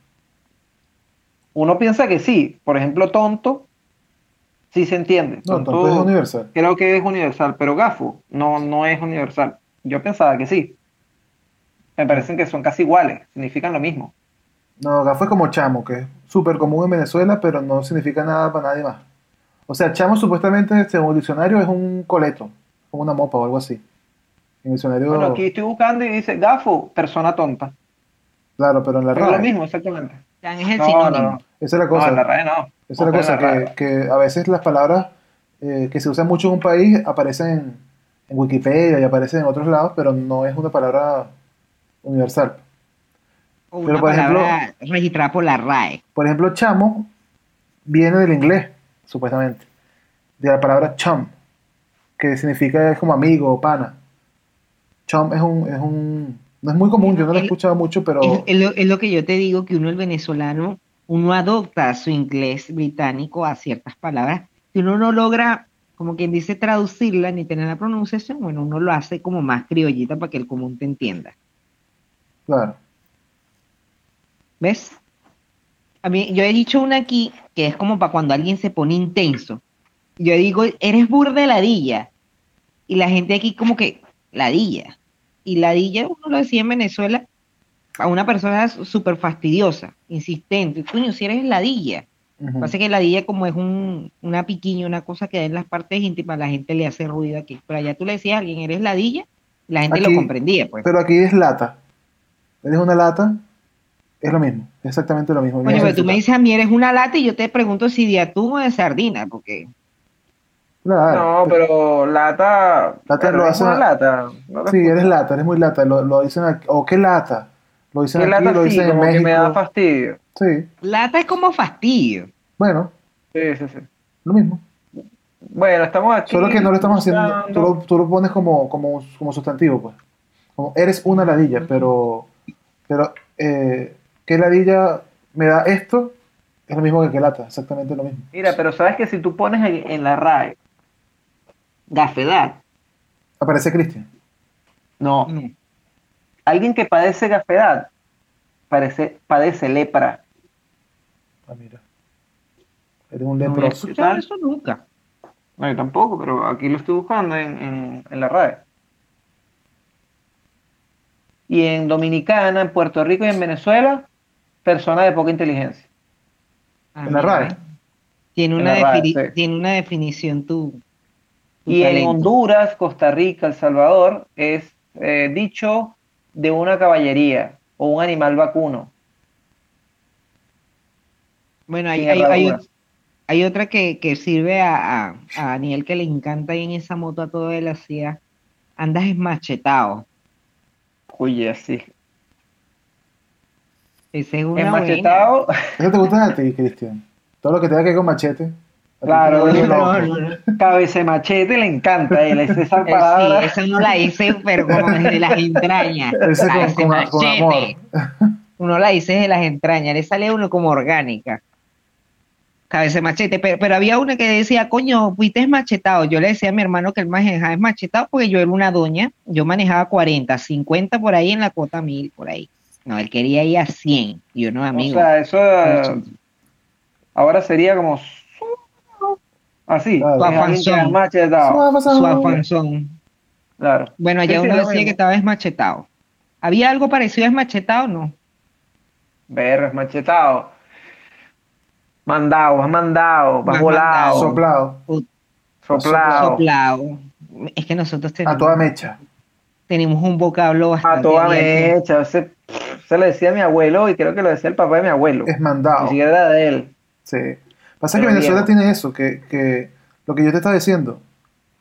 Uno piensa que sí. Por ejemplo, tonto, sí se entiende. No, tonto, tonto es universal. Creo que es universal, pero gafo no, no es universal. Yo pensaba que sí. Me parecen que son casi iguales, significan lo mismo. No, gafo es como chamo, que es súper común en Venezuela, pero no significa nada para nadie más. O sea, chamo supuestamente, según el diccionario, es un coleto, como una mopa o algo así. En el diccionario... Bueno, aquí estoy buscando y dice gafo, persona tonta. Claro, pero en la RAE... es lo mismo, exactamente. Es el sinónimo. No, no, no. Esa es la cosa. No, en la RAE no. Esa es la cosa, que, que a veces las palabras eh, que se usan mucho en un país aparecen en, en Wikipedia y aparecen en otros lados, pero no es una palabra universal. O una pero, por ejemplo, registrada por la RAE. Por ejemplo, chamo viene del inglés, supuestamente, de la palabra chum, que significa es como amigo o pana. Chum es un, es un, no es muy común, yo no lo he escuchado mucho, pero... Es, es, lo, es lo que yo te digo, que uno, el venezolano, uno adopta su inglés británico a ciertas palabras, si uno no logra, como quien dice, traducirla ni tener la pronunciación, bueno, uno lo hace como más criollita para que el común te entienda. Claro. ¿Ves? A mí, yo he dicho una aquí que es como para cuando alguien se pone intenso. Yo digo, eres burda ladilla. Y la gente aquí como que, ladilla. Y ladilla, uno lo decía en Venezuela, a una persona súper fastidiosa, insistente. Coño, si eres ladilla. Uh-huh. Lo que pasa es que ladilla como es un, una piquiña, una cosa que da en las partes íntimas, la gente le hace ruido aquí. Pero allá tú le decías a alguien, eres ladilla, y la gente aquí lo comprendía, pues. Pero aquí es lata. Eres una lata, es lo mismo, exactamente lo mismo. Bueno, pero tú me dices a mí eres una lata y yo te pregunto si de atún o de sardina, porque... No, pero lata... Lata lo hacen... Una lata. No sí, eres lata, eres muy lata, lo, lo dicen aquí, o oh, qué lata, lo dicen aquí, lata, lo dicen sí, en como México. Que me da fastidio. Sí. Lata es como fastidio. Bueno. Sí, sí, sí. Lo mismo. Bueno, estamos aquí... Solo que no lo estamos haciendo, tú lo, tú lo pones como, como, como sustantivo, pues. Como eres una ladilla, uh-huh. pero... Pero, eh, ¿qué ladilla me da esto? Es lo mismo que qué lata, exactamente lo mismo. Mira, pero sabes que si tú pones en, en la RAE gafedad, aparece Cristian. No. Mm. Alguien que padece gafedad parece, padece lepra. Ah, mira. Eres un leproso. No voy a eso nunca. No, yo tampoco, pero aquí lo estoy buscando en, en, en la RAE. Y en Dominicana, en Puerto Rico y en Venezuela, persona de poca inteligencia. Ah, en la RAE. Tiene una, defini- RAE, sí. tiene una definición tu, tu Y talento. En Honduras, Costa Rica, El Salvador, es eh, dicho de una caballería o un animal vacuno. Bueno, hay, hay, hay, hay otra que, que sirve a, a, a Daniel, que le encanta ir en esa moto a todo él, hacía, andas esmachetado. Oye, sí. Ese es un machetado. ¿Eso te gusta a ti, Cristian? Todo lo que tenga que ver con machete. Claro, no, no, no. Cabeza de machete le encanta a él. Es esa palabra. Sí, esa no la dice, pero como desde las entrañas. Ese con, con, machete. Con amor. Uno la dice desde las entrañas. Le sale uno como orgánica. Cabeza de machete. Pero, pero había una que decía, coño, fuiste es machetado. Yo le decía a mi hermano que él manejaba es machetado porque yo era una doña. Yo manejaba cuarenta, cincuenta por ahí en la cuota mil, por ahí. No, él quería ir a cien. Yo no, amigo. O sea, eso era... ahora sería como así. Claro. Su afanzón. Machetado. Su afanzón. Claro. Bueno, allá sí, uno sí, decía que estaba esmachetado. ¿Había algo parecido a esmachetado o no? Ver, esmachetado. Mandado, has mandado, has volado, soplado. Uh, soplado. Soplado. Es que nosotros tenemos... A toda mecha. Tenemos un vocablo bastante... A toda bien. Mecha. Se, se lo decía a mi abuelo y creo que lo decía el papá de mi abuelo. Es mandado. Ni siquiera era de él. Sí. Pasa pero que Venezuela bien. Tiene eso, que, que lo que yo te estaba diciendo,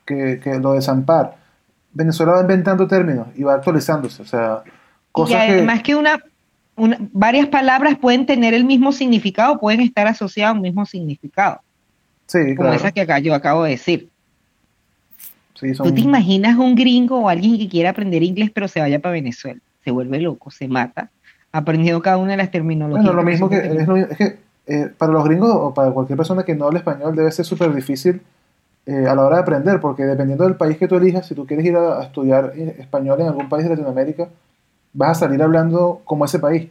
que, que lo de zampar. Venezuela va inventando términos y va actualizándose. O sea, cosas que... Más que una... Una, varias palabras pueden tener el mismo significado, pueden estar asociadas a un mismo significado. Sí, claro. Como esa que acá yo acabo de decir. Sí, son... ¿Tú te imaginas un gringo o alguien que quiera aprender inglés pero se vaya para Venezuela? Se vuelve loco, se mata. Ha aprendido cada una de las terminologías. Bueno, lo mismo que, es lo, es que eh, para los gringos o para cualquier persona que no hable español debe ser súper difícil eh, a la hora de aprender, porque dependiendo del país que tú elijas, si tú quieres ir a, a estudiar español en algún país de Latinoamérica, vas a salir hablando como ese país.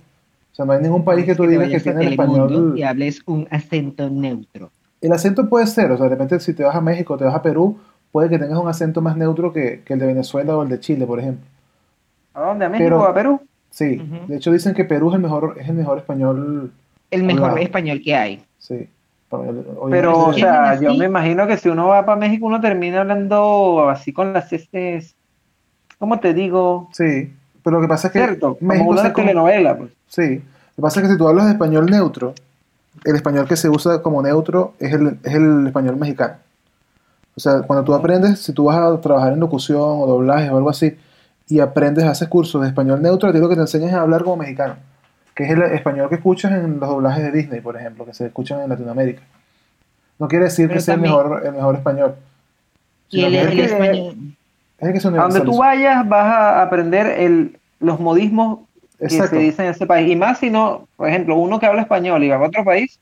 O sea, no hay ningún país que tú digas que tiene el español. Y hables un acento neutro. El acento puede ser, o sea, de repente si te vas a México, te vas a Perú, puede que tengas un acento más neutro que, que el de Venezuela o el de Chile, por ejemplo. ¿A dónde? ¿A México Pero, o a Perú? Sí, uh-huh. De hecho dicen que Perú es el mejor, es el mejor español. El mejor hablado. Español que hay. Sí. Pero, o sea, yo me imagino que si uno va para México, uno termina hablando así con las estes, ¿cómo te digo? Sí, pero lo que pasa es que Cierto, México como una se telenovela, pues. Sí, lo que pasa es que si tú hablas de español neutro, el español que se usa como neutro es el, es el español mexicano. O sea, cuando tú aprendes, si tú vas a trabajar en locución o doblaje o algo así, y aprendes, haces cursos de español neutro, te digo que te enseñas a hablar como mexicano, que es el español que escuchas en los doblajes de Disney, por ejemplo, que se escuchan en Latinoamérica. No quiere decir Pero que sea el mejor, el mejor español. Y el, el, el español. Es el que se universaliza. A donde tú vayas, vas a aprender el, los modismos Exacto. que se dicen en ese país. Y más si no, por ejemplo, uno que habla español y va a otro país,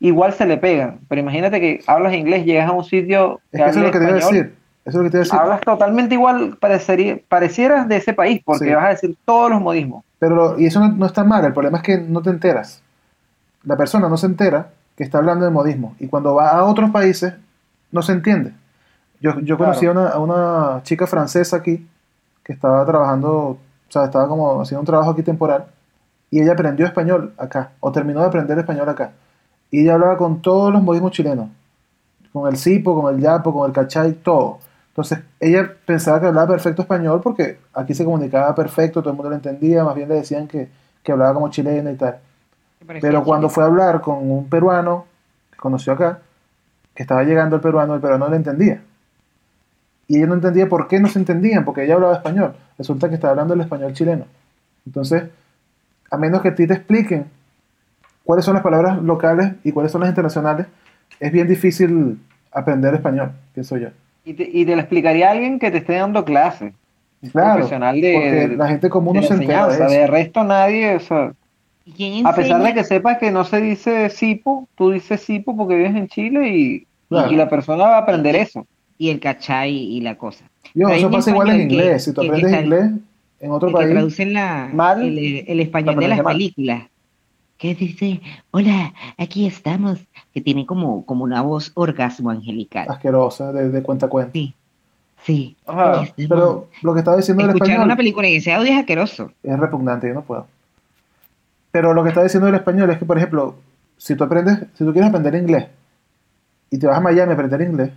igual se le pegan. Pero imagínate que hablas inglés, llegas a un sitio que, es que eso es lo que español, te voy a decir. Eso es lo que te voy a decir. Hablas totalmente igual, parecería, parecieras de ese país, porque sí. vas a decir todos los modismos. Pero, y eso no, no está mal, el problema es que no te enteras. La persona no se entera que está hablando de modismo, y cuando va a otros países, no se entiende. Yo, yo claro. conocí a una, a una chica francesa aquí, que estaba trabajando, o sea, estaba como haciendo un trabajo aquí temporal, y ella aprendió español acá, o terminó de aprender español acá. Y ella hablaba con todos los modismos chilenos, con el sipo, con el yapo, con el cachay, todo. Entonces, ella pensaba que hablaba perfecto español porque aquí se comunicaba perfecto, todo el mundo lo entendía, más bien le decían que, que hablaba como chilena y tal. Pero cuando fue a hablar con un peruano que conoció acá, que estaba llegando el peruano, el peruano le entendía. Y ella no entendía por qué no se entendían, porque ella hablaba español. Resulta que estaba hablando el español chileno. Entonces, a menos que a ti te expliquen cuáles son las palabras locales y cuáles son las internacionales, es bien difícil aprender español, pienso yo. Y te, y te lo explicaría a alguien que te esté dando clase. Claro, profesional de, porque de, la gente común no se entera de eso. De resto nadie, o sea, a pesar de que sepas que no se dice sipo, tú dices sipo porque vives en Chile y, claro. y la persona va a aprender eso. Y el cachay y la cosa. Dios, eso pasa igual en inglés, que, si tú aprendes está, inglés en otro país. Traducen la, mal, el, el español de las mal. Películas. Que dice, hola, aquí estamos, que tiene como, como una voz orgasmo angelical. Asquerosa, de, de cuenta a cuenta. Sí, sí. Ajá, pero lo que estaba diciendo del español... Escuchar una película y ese audio es asqueroso. Es repugnante, yo no puedo. Pero lo que está diciendo del español es que, por ejemplo, si tú aprendes, si tú quieres aprender inglés y te vas a Miami a aprender inglés...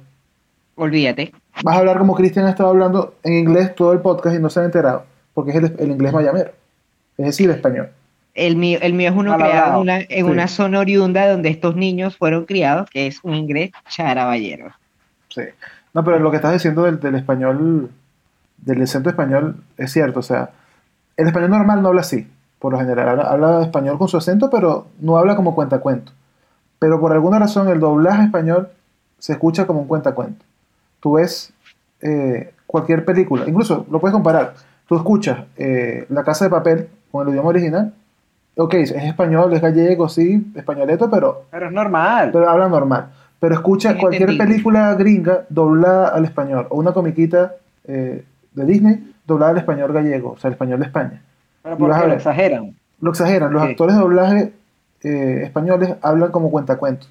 Olvídate. Vas a hablar como Cristian ha estado hablando en inglés todo el podcast y no se han enterado, porque es el, el inglés mayamero, es decir, español. El mío, el mío es uno Alabado. Creado en, una, en sí. una zona oriunda donde estos niños fueron criados, que es un inglés charaballero. Sí. No, pero lo que estás diciendo del, del español, del acento español, es cierto. O sea, el español normal no habla así, por lo general. Habla, habla español con su acento, pero no habla como cuentacuento. Pero por alguna razón el doblaje español se escucha como un cuentacuento. Tú ves eh, cualquier película, incluso lo puedes comparar. Tú escuchas eh, La Casa de Papel con el idioma original. Ok, es español, es gallego, sí, españoleto, pero... Pero es normal. Pero habla normal. Pero escucha cualquier entendido. Película gringa doblada al español, o una comiquita eh, de Disney doblada al español gallego, o sea, el español de España. Pero porque lo exageran. Lo exageran. Los sí. actores de doblaje eh, españoles hablan como cuentacuentos.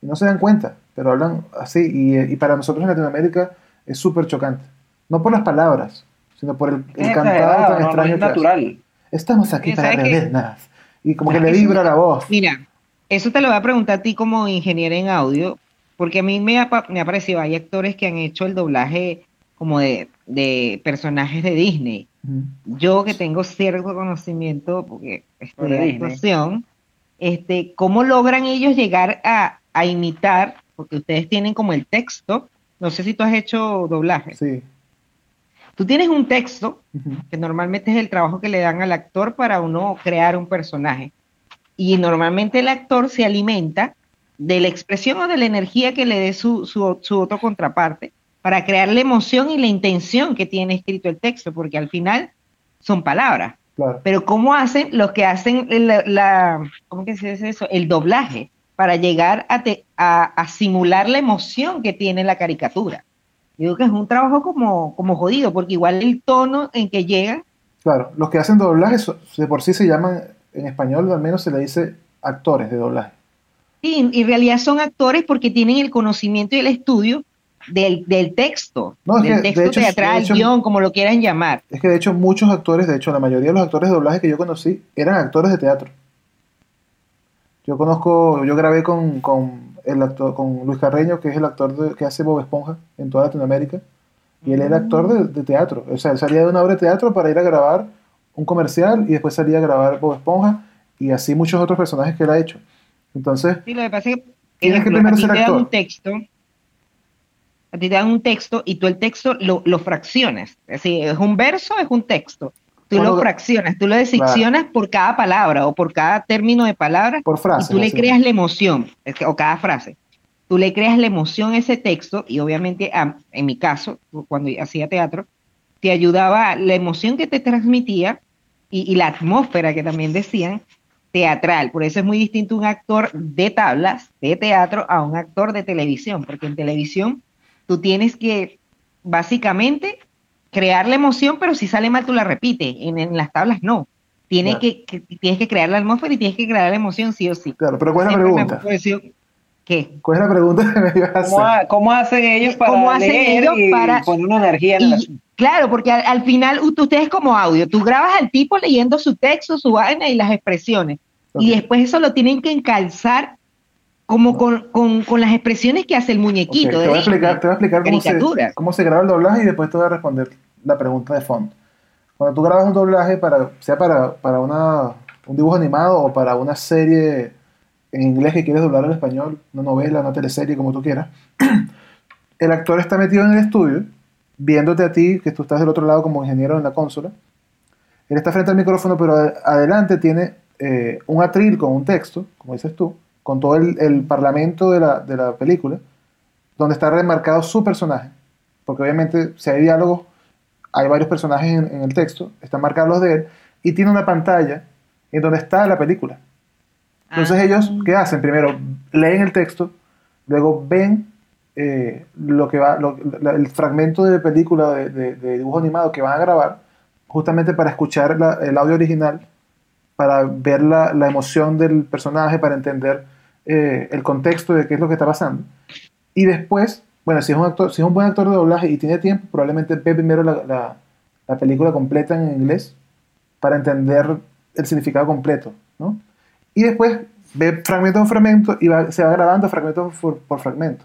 Y no se dan cuenta, pero hablan así. Y, y para nosotros en Latinoamérica es súper chocante. No por las palabras, sino por el, el cantado tan no, extraño no es natural. Que hace. Estamos aquí para revernas. Y como que le vibra la voz. Mira, eso te lo voy a preguntar a ti como ingeniera en audio, porque a mí me ha, me ha parecido, hay actores que han hecho el doblaje como de, de personajes de Disney. Uh-huh. Yo que tengo cierto conocimiento, porque estudié actuación, este, ¿cómo logran ellos llegar a, a imitar? Porque ustedes tienen como el texto, no sé si tú has hecho doblaje. Sí. Tú tienes un texto, uh-huh. que normalmente es el trabajo que le dan al actor para uno crear un personaje. Y normalmente el actor se alimenta de la expresión o de la energía que le dé su, su, su otro contraparte para crear la emoción y la intención que tiene escrito el texto, porque al final son palabras. Claro. Pero ¿cómo hacen los que hacen la, la, ¿cómo que se dice eso? El doblaje para llegar a, te, a, a simular la emoción que tiene la caricatura? Digo que es un trabajo como, como jodido, porque igual el tono en que llega... Claro, los que hacen doblajes de por sí se llaman en español al menos se le dice actores de doblaje. Sí, en realidad son actores porque tienen el conocimiento y el estudio del, del texto, no, del que, texto de hecho, teatral, de guión, como lo quieran llamar. Es que de hecho muchos actores, de hecho la mayoría de los actores de doblaje que yo conocí eran actores de teatro. Yo conozco, yo grabé con, con, el actor, con Luis Carreño, que es el actor de, que hace Bob Esponja en toda Latinoamérica, y él mm. era actor de, de teatro. O sea, él salía de una obra de teatro para ir a grabar un comercial y después salía a grabar Bob Esponja y así muchos otros personajes que él ha hecho. Entonces, sí, lo que pasa es que, tienes que primero ser actor. Un texto, a ti te dan un texto y tú el texto lo, lo fraccionas. Así, es un verso, es un texto. Tú bueno, lo fraccionas, tú lo deseccionas claro. por cada palabra o por cada término de palabra. Por frase. Y tú le creas la emoción, o cada frase. Tú le creas la emoción a ese texto y obviamente, en mi caso, cuando hacía teatro, te ayudaba la emoción que te transmitía y, y la atmósfera que también decían teatral. Por eso es muy distinto un actor de tablas, de teatro, a un actor de televisión. Porque en televisión tú tienes que, básicamente... crear la emoción, pero si sale mal tú la repites. En, en las tablas no. Tienes, claro. que, que, tienes que crear la atmósfera y tienes que crear la emoción sí o sí. Claro, pero ¿cuál es la pregunta? Decir, ¿qué? ¿Cuál es la pregunta que me ibas a hacer? ¿Cómo, ha, cómo hacen ellos para ¿Cómo hacen leer ellos y para, poner una energía en y, el asunto? Claro, porque al, al final ustedes como audio, tú grabas al tipo leyendo su texto, su vaina y las expresiones. Okay. Y después eso lo tienen que encalzar como con, con, con las expresiones que hace el muñequito. Okay, te, voy a explicar, te voy a explicar cómo se, cómo se graba el doblaje y después te voy a responder la pregunta de fondo. Cuando tú grabas un doblaje, para, sea para, para una, un dibujo animado o para una serie en inglés que quieres doblar al español, una novela, una teleserie, como tú quieras, el actor está metido en el estudio, viéndote a ti, que tú estás del otro lado como ingeniero en la consola. Él está frente al micrófono, pero ad, adelante tiene eh, un atril con un texto, como dices tú, con todo el, el parlamento de la, de la película, donde está remarcado su personaje, porque obviamente si hay diálogos, hay varios personajes en, en el texto, están marcados los de él, y tiene una pantalla en donde está la película. Entonces ah. ellos, ¿qué hacen? Primero leen el texto, luego ven eh, lo que va, lo, la, el fragmento de película, de, de, de dibujo animado que van a grabar, justamente para escuchar la, el audio original, para ver la, la emoción del personaje, para entender eh, el contexto de qué es lo que está pasando. Y después, bueno, si es un actor, si es un buen actor de doblaje y tiene tiempo, probablemente ve primero la, la, la película completa en inglés para entender el significado completo, ¿no? Y después ve fragmento por fragmento y va, se va grabando fragmento por, por fragmento,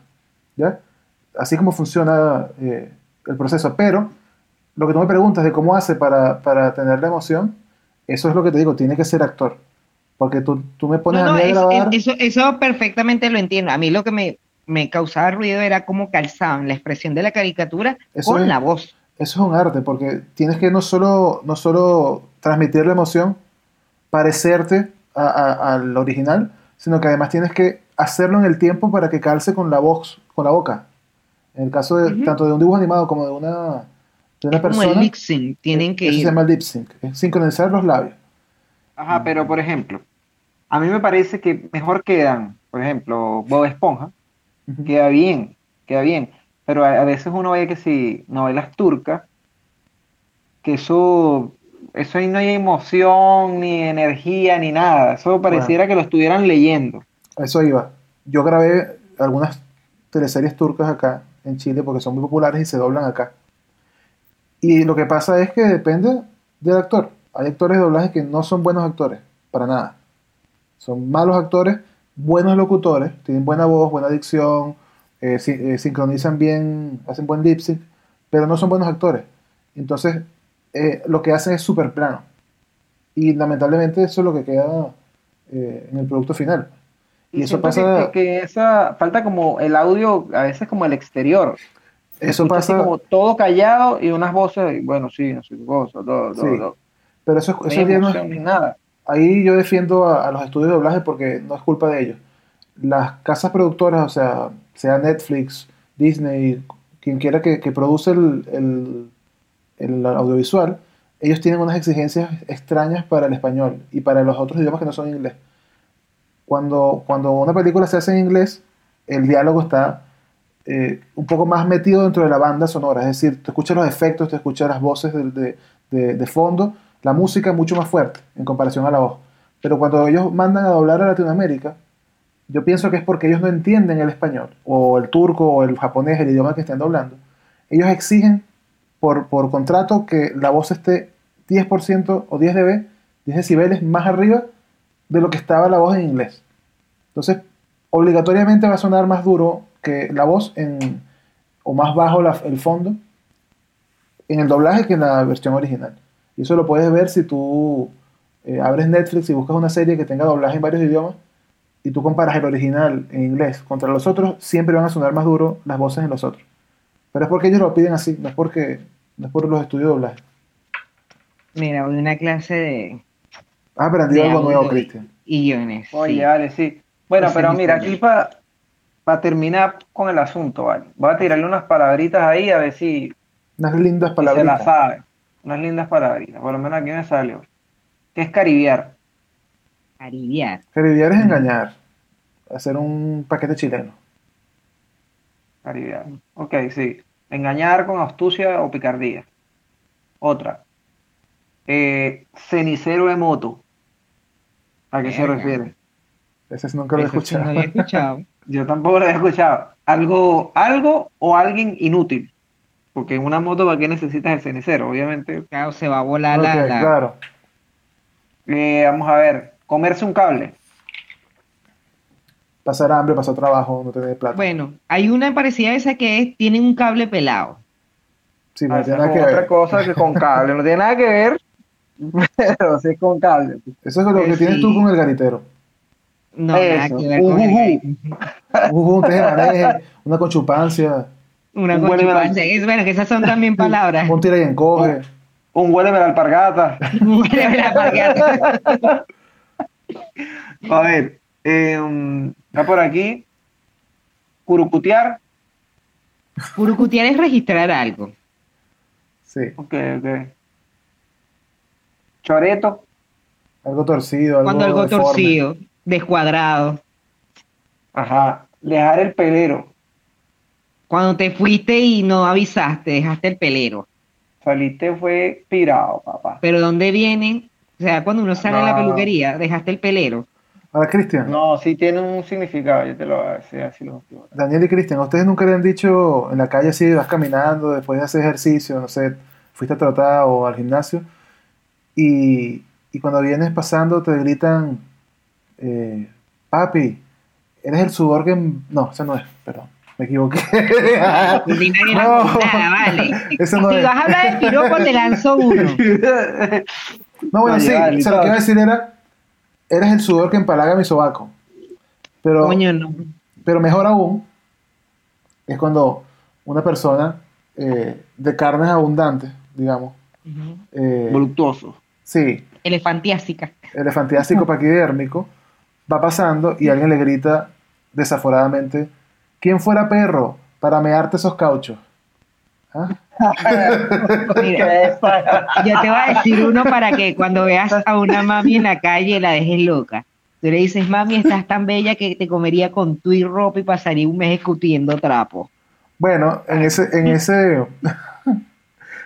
¿ya? Así como funciona eh, el proceso. Pero lo que tú me preguntas de cómo hace para, para tener la emoción, eso es lo que te digo, tiene que ser actor. Porque tú, tú me pones no, no, a mí a grabar... Eso, eso perfectamente lo entiendo. A mí lo que me, me causaba ruido era cómo calzaban la expresión de la caricatura eso con es, la voz. Eso es un arte, porque tienes que no solo, no solo transmitir la emoción, parecerte a, a, al original, sino que además tienes que hacerlo en el tiempo para que calce con la voz, con la boca. En el caso de, uh-huh. tanto de un dibujo animado como de una... de una persona, como el lip sync, tienen que ir. Se llama lip sync, es sincronizar los labios. Ajá, pero por ejemplo, a mí me parece que mejor quedan, por ejemplo, Bob Esponja, uh-huh. queda bien, queda bien, pero a, a veces uno ve que si novelas turcas, que eso, eso ahí no hay emoción, ni energía, ni nada, eso pareciera bueno, que lo estuvieran leyendo. Eso iba. Yo grabé algunas teleseries turcas acá en Chile porque son muy populares y se doblan acá. Y lo que pasa es que depende del actor. Hay actores de doblaje que no son buenos actores, para nada. Son malos actores, buenos locutores, tienen buena voz, buena dicción, eh, si, eh, sincronizan bien, hacen buen lip sync, pero no son buenos actores. Entonces, eh, lo que hacen es súper plano. Y lamentablemente eso es lo que queda eh, en el producto final. Y, y eso pasa... Que, que esa falta como el audio, a veces como el exterior. Eso pasa como todo callado y unas voces, bueno, sí, no soy gozo, do, do, sí. do. Pero eso, eso no hay emoción ni nada. Ahí yo defiendo a, a los estudios de doblaje porque no es culpa de ellos. Las casas productoras, o sea, sea Netflix, Disney, quien quiera que, que produce el, el, el audiovisual, ellos tienen unas exigencias extrañas para el español y para los otros idiomas que no son inglés. Cuando, cuando una película se hace en inglés, el diálogo está... Eh, un poco más metido dentro de la banda sonora, es decir, te escuchas los efectos, te escuchas las voces de, de, de, de fondo, la música mucho más fuerte en comparación a la voz. Pero cuando ellos mandan a doblar a Latinoamérica, yo pienso que es porque ellos no entienden el español, o el turco, o el japonés, el idioma que estén doblando. Ellos exigen por, por contrato que la voz esté diez por ciento o diez decibelios, diez decibeles más arriba de lo que estaba la voz en inglés. Entonces, obligatoriamente va a sonar más duro que la voz en, o más bajo la, el fondo en el doblaje que en la versión original. Y eso lo puedes ver si tú eh, abres Netflix y buscas una serie que tenga doblaje en varios idiomas y tú comparas el original en inglés contra los otros, siempre van a sonar más duro las voces en los otros. Pero es porque ellos lo piden así, no es porque no es por los estudios de doblaje. Mira, voy a una clase de... Ah, aprendí algo nuevo, Cristian. Y guiones. Oye, sí. Vale, sí. Bueno, o sea, pero mira, aquí para pa terminar con el asunto, vale, voy a tirarle unas palabritas ahí a ver si... Unas lindas palabritas. Se las sabe. Unas lindas palabritas. Por lo menos aquí me salió. ¿Qué es caribear? Caribear. Caribear es engañar. Hacer un paquete chileno. Caribear. Ok, sí. Engañar con astucia o picardía. Otra. Eh, cenicero de moto. ¿A qué se refiere? Ese nunca lo he escuchado. No había escuchado. Yo tampoco lo he escuchado. Algo, algo o alguien inútil. Porque en una moto, ¿para qué necesitas el cenicero? Obviamente. Claro, se va a volar okay, la, la. Claro. Eh, vamos a ver. Comerse un cable. Pasar hambre, pasar trabajo, no tener plata. Bueno, hay una parecida a esa que es: tienen un cable pelado. Sí, no ah, tiene nada que ver. Otra cosa que con cable. No tiene nada que ver. Pero sí con cable. Eso es lo que eh, tienes sí. tú con el garitero. No, nada que ver. Con el uh, uh, te maneje, una conchupancia. Una un conchupancia. Es, bueno, que esas son también palabras. Un tira y encoge. Un huéleme la alpargata. Un huéleme la alpargata. A ver, eh, está por aquí. Curucutear. Curucutear es registrar algo. Sí. Ok, ok. Choreto. Algo torcido. Algo Cuando algo deforme. torcido, descuadrado. Ajá. Dejar el pelero. Cuando te fuiste y no avisaste, dejaste el pelero. Saliste fue pirado, papá. Pero ¿dónde vienen? O sea, cuando uno sale de no. la peluquería, dejaste el pelero. Ahora, Cristian. No, sí tiene un significado, yo te lo voy a decir así. Lo Daniel y Cristian, ¿a ustedes nunca le han dicho en la calle así, vas caminando, después de hacer ejercicio, no sé, fuiste a tratar o al gimnasio? Y, y cuando vienes pasando te gritan, eh, papi, eres el sudor que... No, eso no es, perdón, me equivoqué. no, vale. Eso no si es. Vas a hablar de piropo, te lanzo uno. No, bueno, no, sí, vale, o sea, lo que iba a decir era, eres el sudor que empalaga mi sobaco. Pero, Coño, no. pero mejor aún, es cuando una persona eh, de carnes abundantes, digamos, uh-huh. eh, voluptuoso. Sí. Elefantiásica. Elefantiásico paquidérmico. Va pasando y alguien le grita desaforadamente: ¿quién fuera perro para mearte esos cauchos? ¿Ah? Mira, yo te voy a decir uno para que cuando veas a una mami en la calle la dejes loca. Tú le dices: mami, estás tan bella que te comería con tu y ropa y pasaría un mes escutiendo trapo. Bueno, en ese, en ese,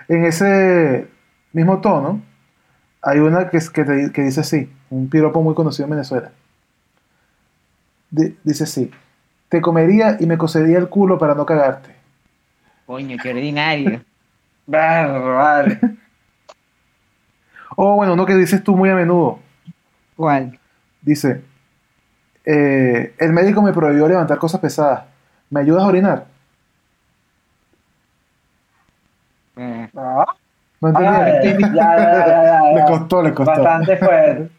en ese mismo tono. Hay una que, que, te, que dice así, un piropo muy conocido en Venezuela. D- dice así, te comería y me cosería el culo para no cagarte. Coño, qué ordinario. Vale. O oh, bueno, uno que dices tú muy a menudo. ¿Cuál? Dice, eh, el médico me prohibió levantar cosas pesadas. ¿Me ayudas a orinar? Eh. ¿Ah? No entendí. Ah, ya, ya, ya, ya, le costó, le costó. Bastante fuerte.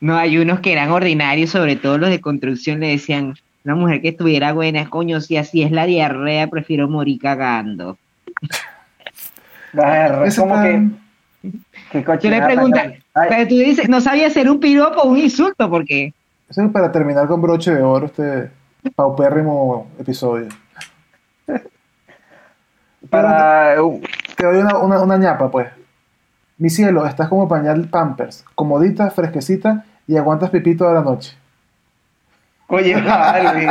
No, hay unos que eran ordinarios, sobre todo los de construcción, le decían, una mujer que estuviera buena, coño, si así es la diarrea, prefiero morir cagando. Ver, es como tan... que... que yo le pregunto, pero tú dices, no sabía hacer un piropo o un insulto, ¿por qué? Eso es para terminar con broche de oro este paupérrimo episodio. Para... Te doy una, una, una ñapa, pues. Mi cielo, estás como pañal Pampers, comodita, fresquecita y aguantas pipí toda la noche. Oye, vale.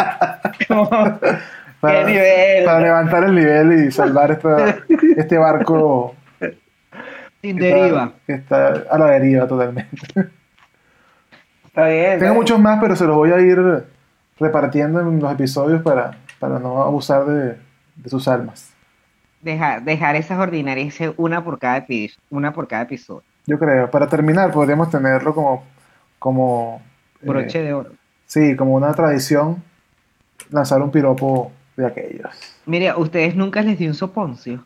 para, ¿Qué nivel? Para levantar el nivel y salvar esta, este barco. Sin deriva. Está, está a la deriva totalmente. Está bien. Tengo muchos más, pero se los voy a ir repartiendo en los episodios para, para no abusar de, de sus almas. Dejar, dejar esas ordinarias, una por cada episodio, una por cada episodio. Yo creo. Para terminar, podríamos tenerlo como, como broche eh, de oro. Sí, como una tradición, lanzar un piropo de aquellos. Mire, ustedes nunca les di un soponcio.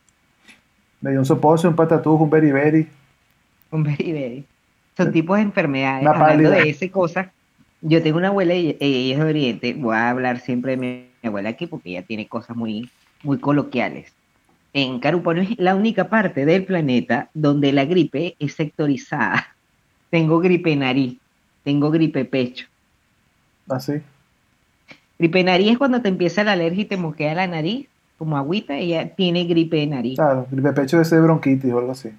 Le di un soponcio, un patatús, un beriberi. Un beriberi. Son tipos de enfermedades. Hablando de esas cosas, yo tengo una abuela y ella es de Oriente. Voy a hablar siempre de mi abuela aquí porque ella tiene cosas muy, muy coloquiales. En Carúpano es la única parte del planeta donde la gripe es sectorizada. Tengo gripe nariz, tengo gripe pecho. ¿Ah, sí? Gripe nariz es cuando te empieza la alergia y te moquea la nariz, como agüita, ella tiene gripe de nariz. Claro, gripe pecho es de bronquitis o algo así.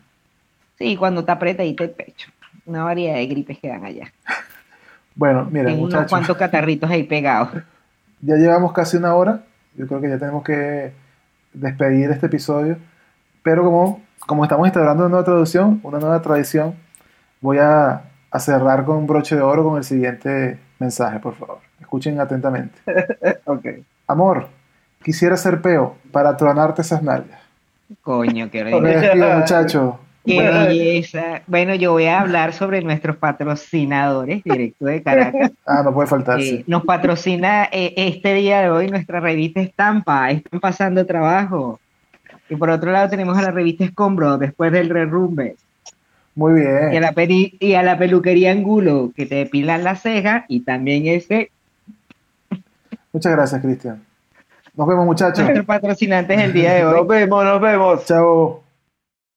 Sí, cuando te apretadita el pecho. Una variedad de gripes que dan allá. Bueno, mira, tengo unos cuantos catarritos ahí pegados. Ya llevamos casi una hora. Yo creo que ya tenemos que despedir este episodio. Pero como, como estamos instaurando una nueva traducción, una nueva tradición, voy a, a cerrar con un broche de oro con el siguiente mensaje, por favor. Escuchen atentamente. Okay. Amor, quisiera ser peo para tronarte esas nalgas. Coño, qué rico. Me despido, muchachos. Qué bueno, belleza. Bueno, yo voy a hablar sobre nuestros patrocinadores directo de Caracas. Ah, no puede faltar. Eh, nos patrocina eh, este día de hoy nuestra revista Estampa. Están pasando trabajo. Y por otro lado tenemos a la revista Escombro, después del Rerrumbe. Muy bien. Y a la, peri- y a la peluquería Angulo, que te depilan la ceja y también ese. Muchas gracias, Cristian. Nos vemos, muchachos. Nuestros patrocinantes el día de hoy. Nos vemos, nos vemos. Chao.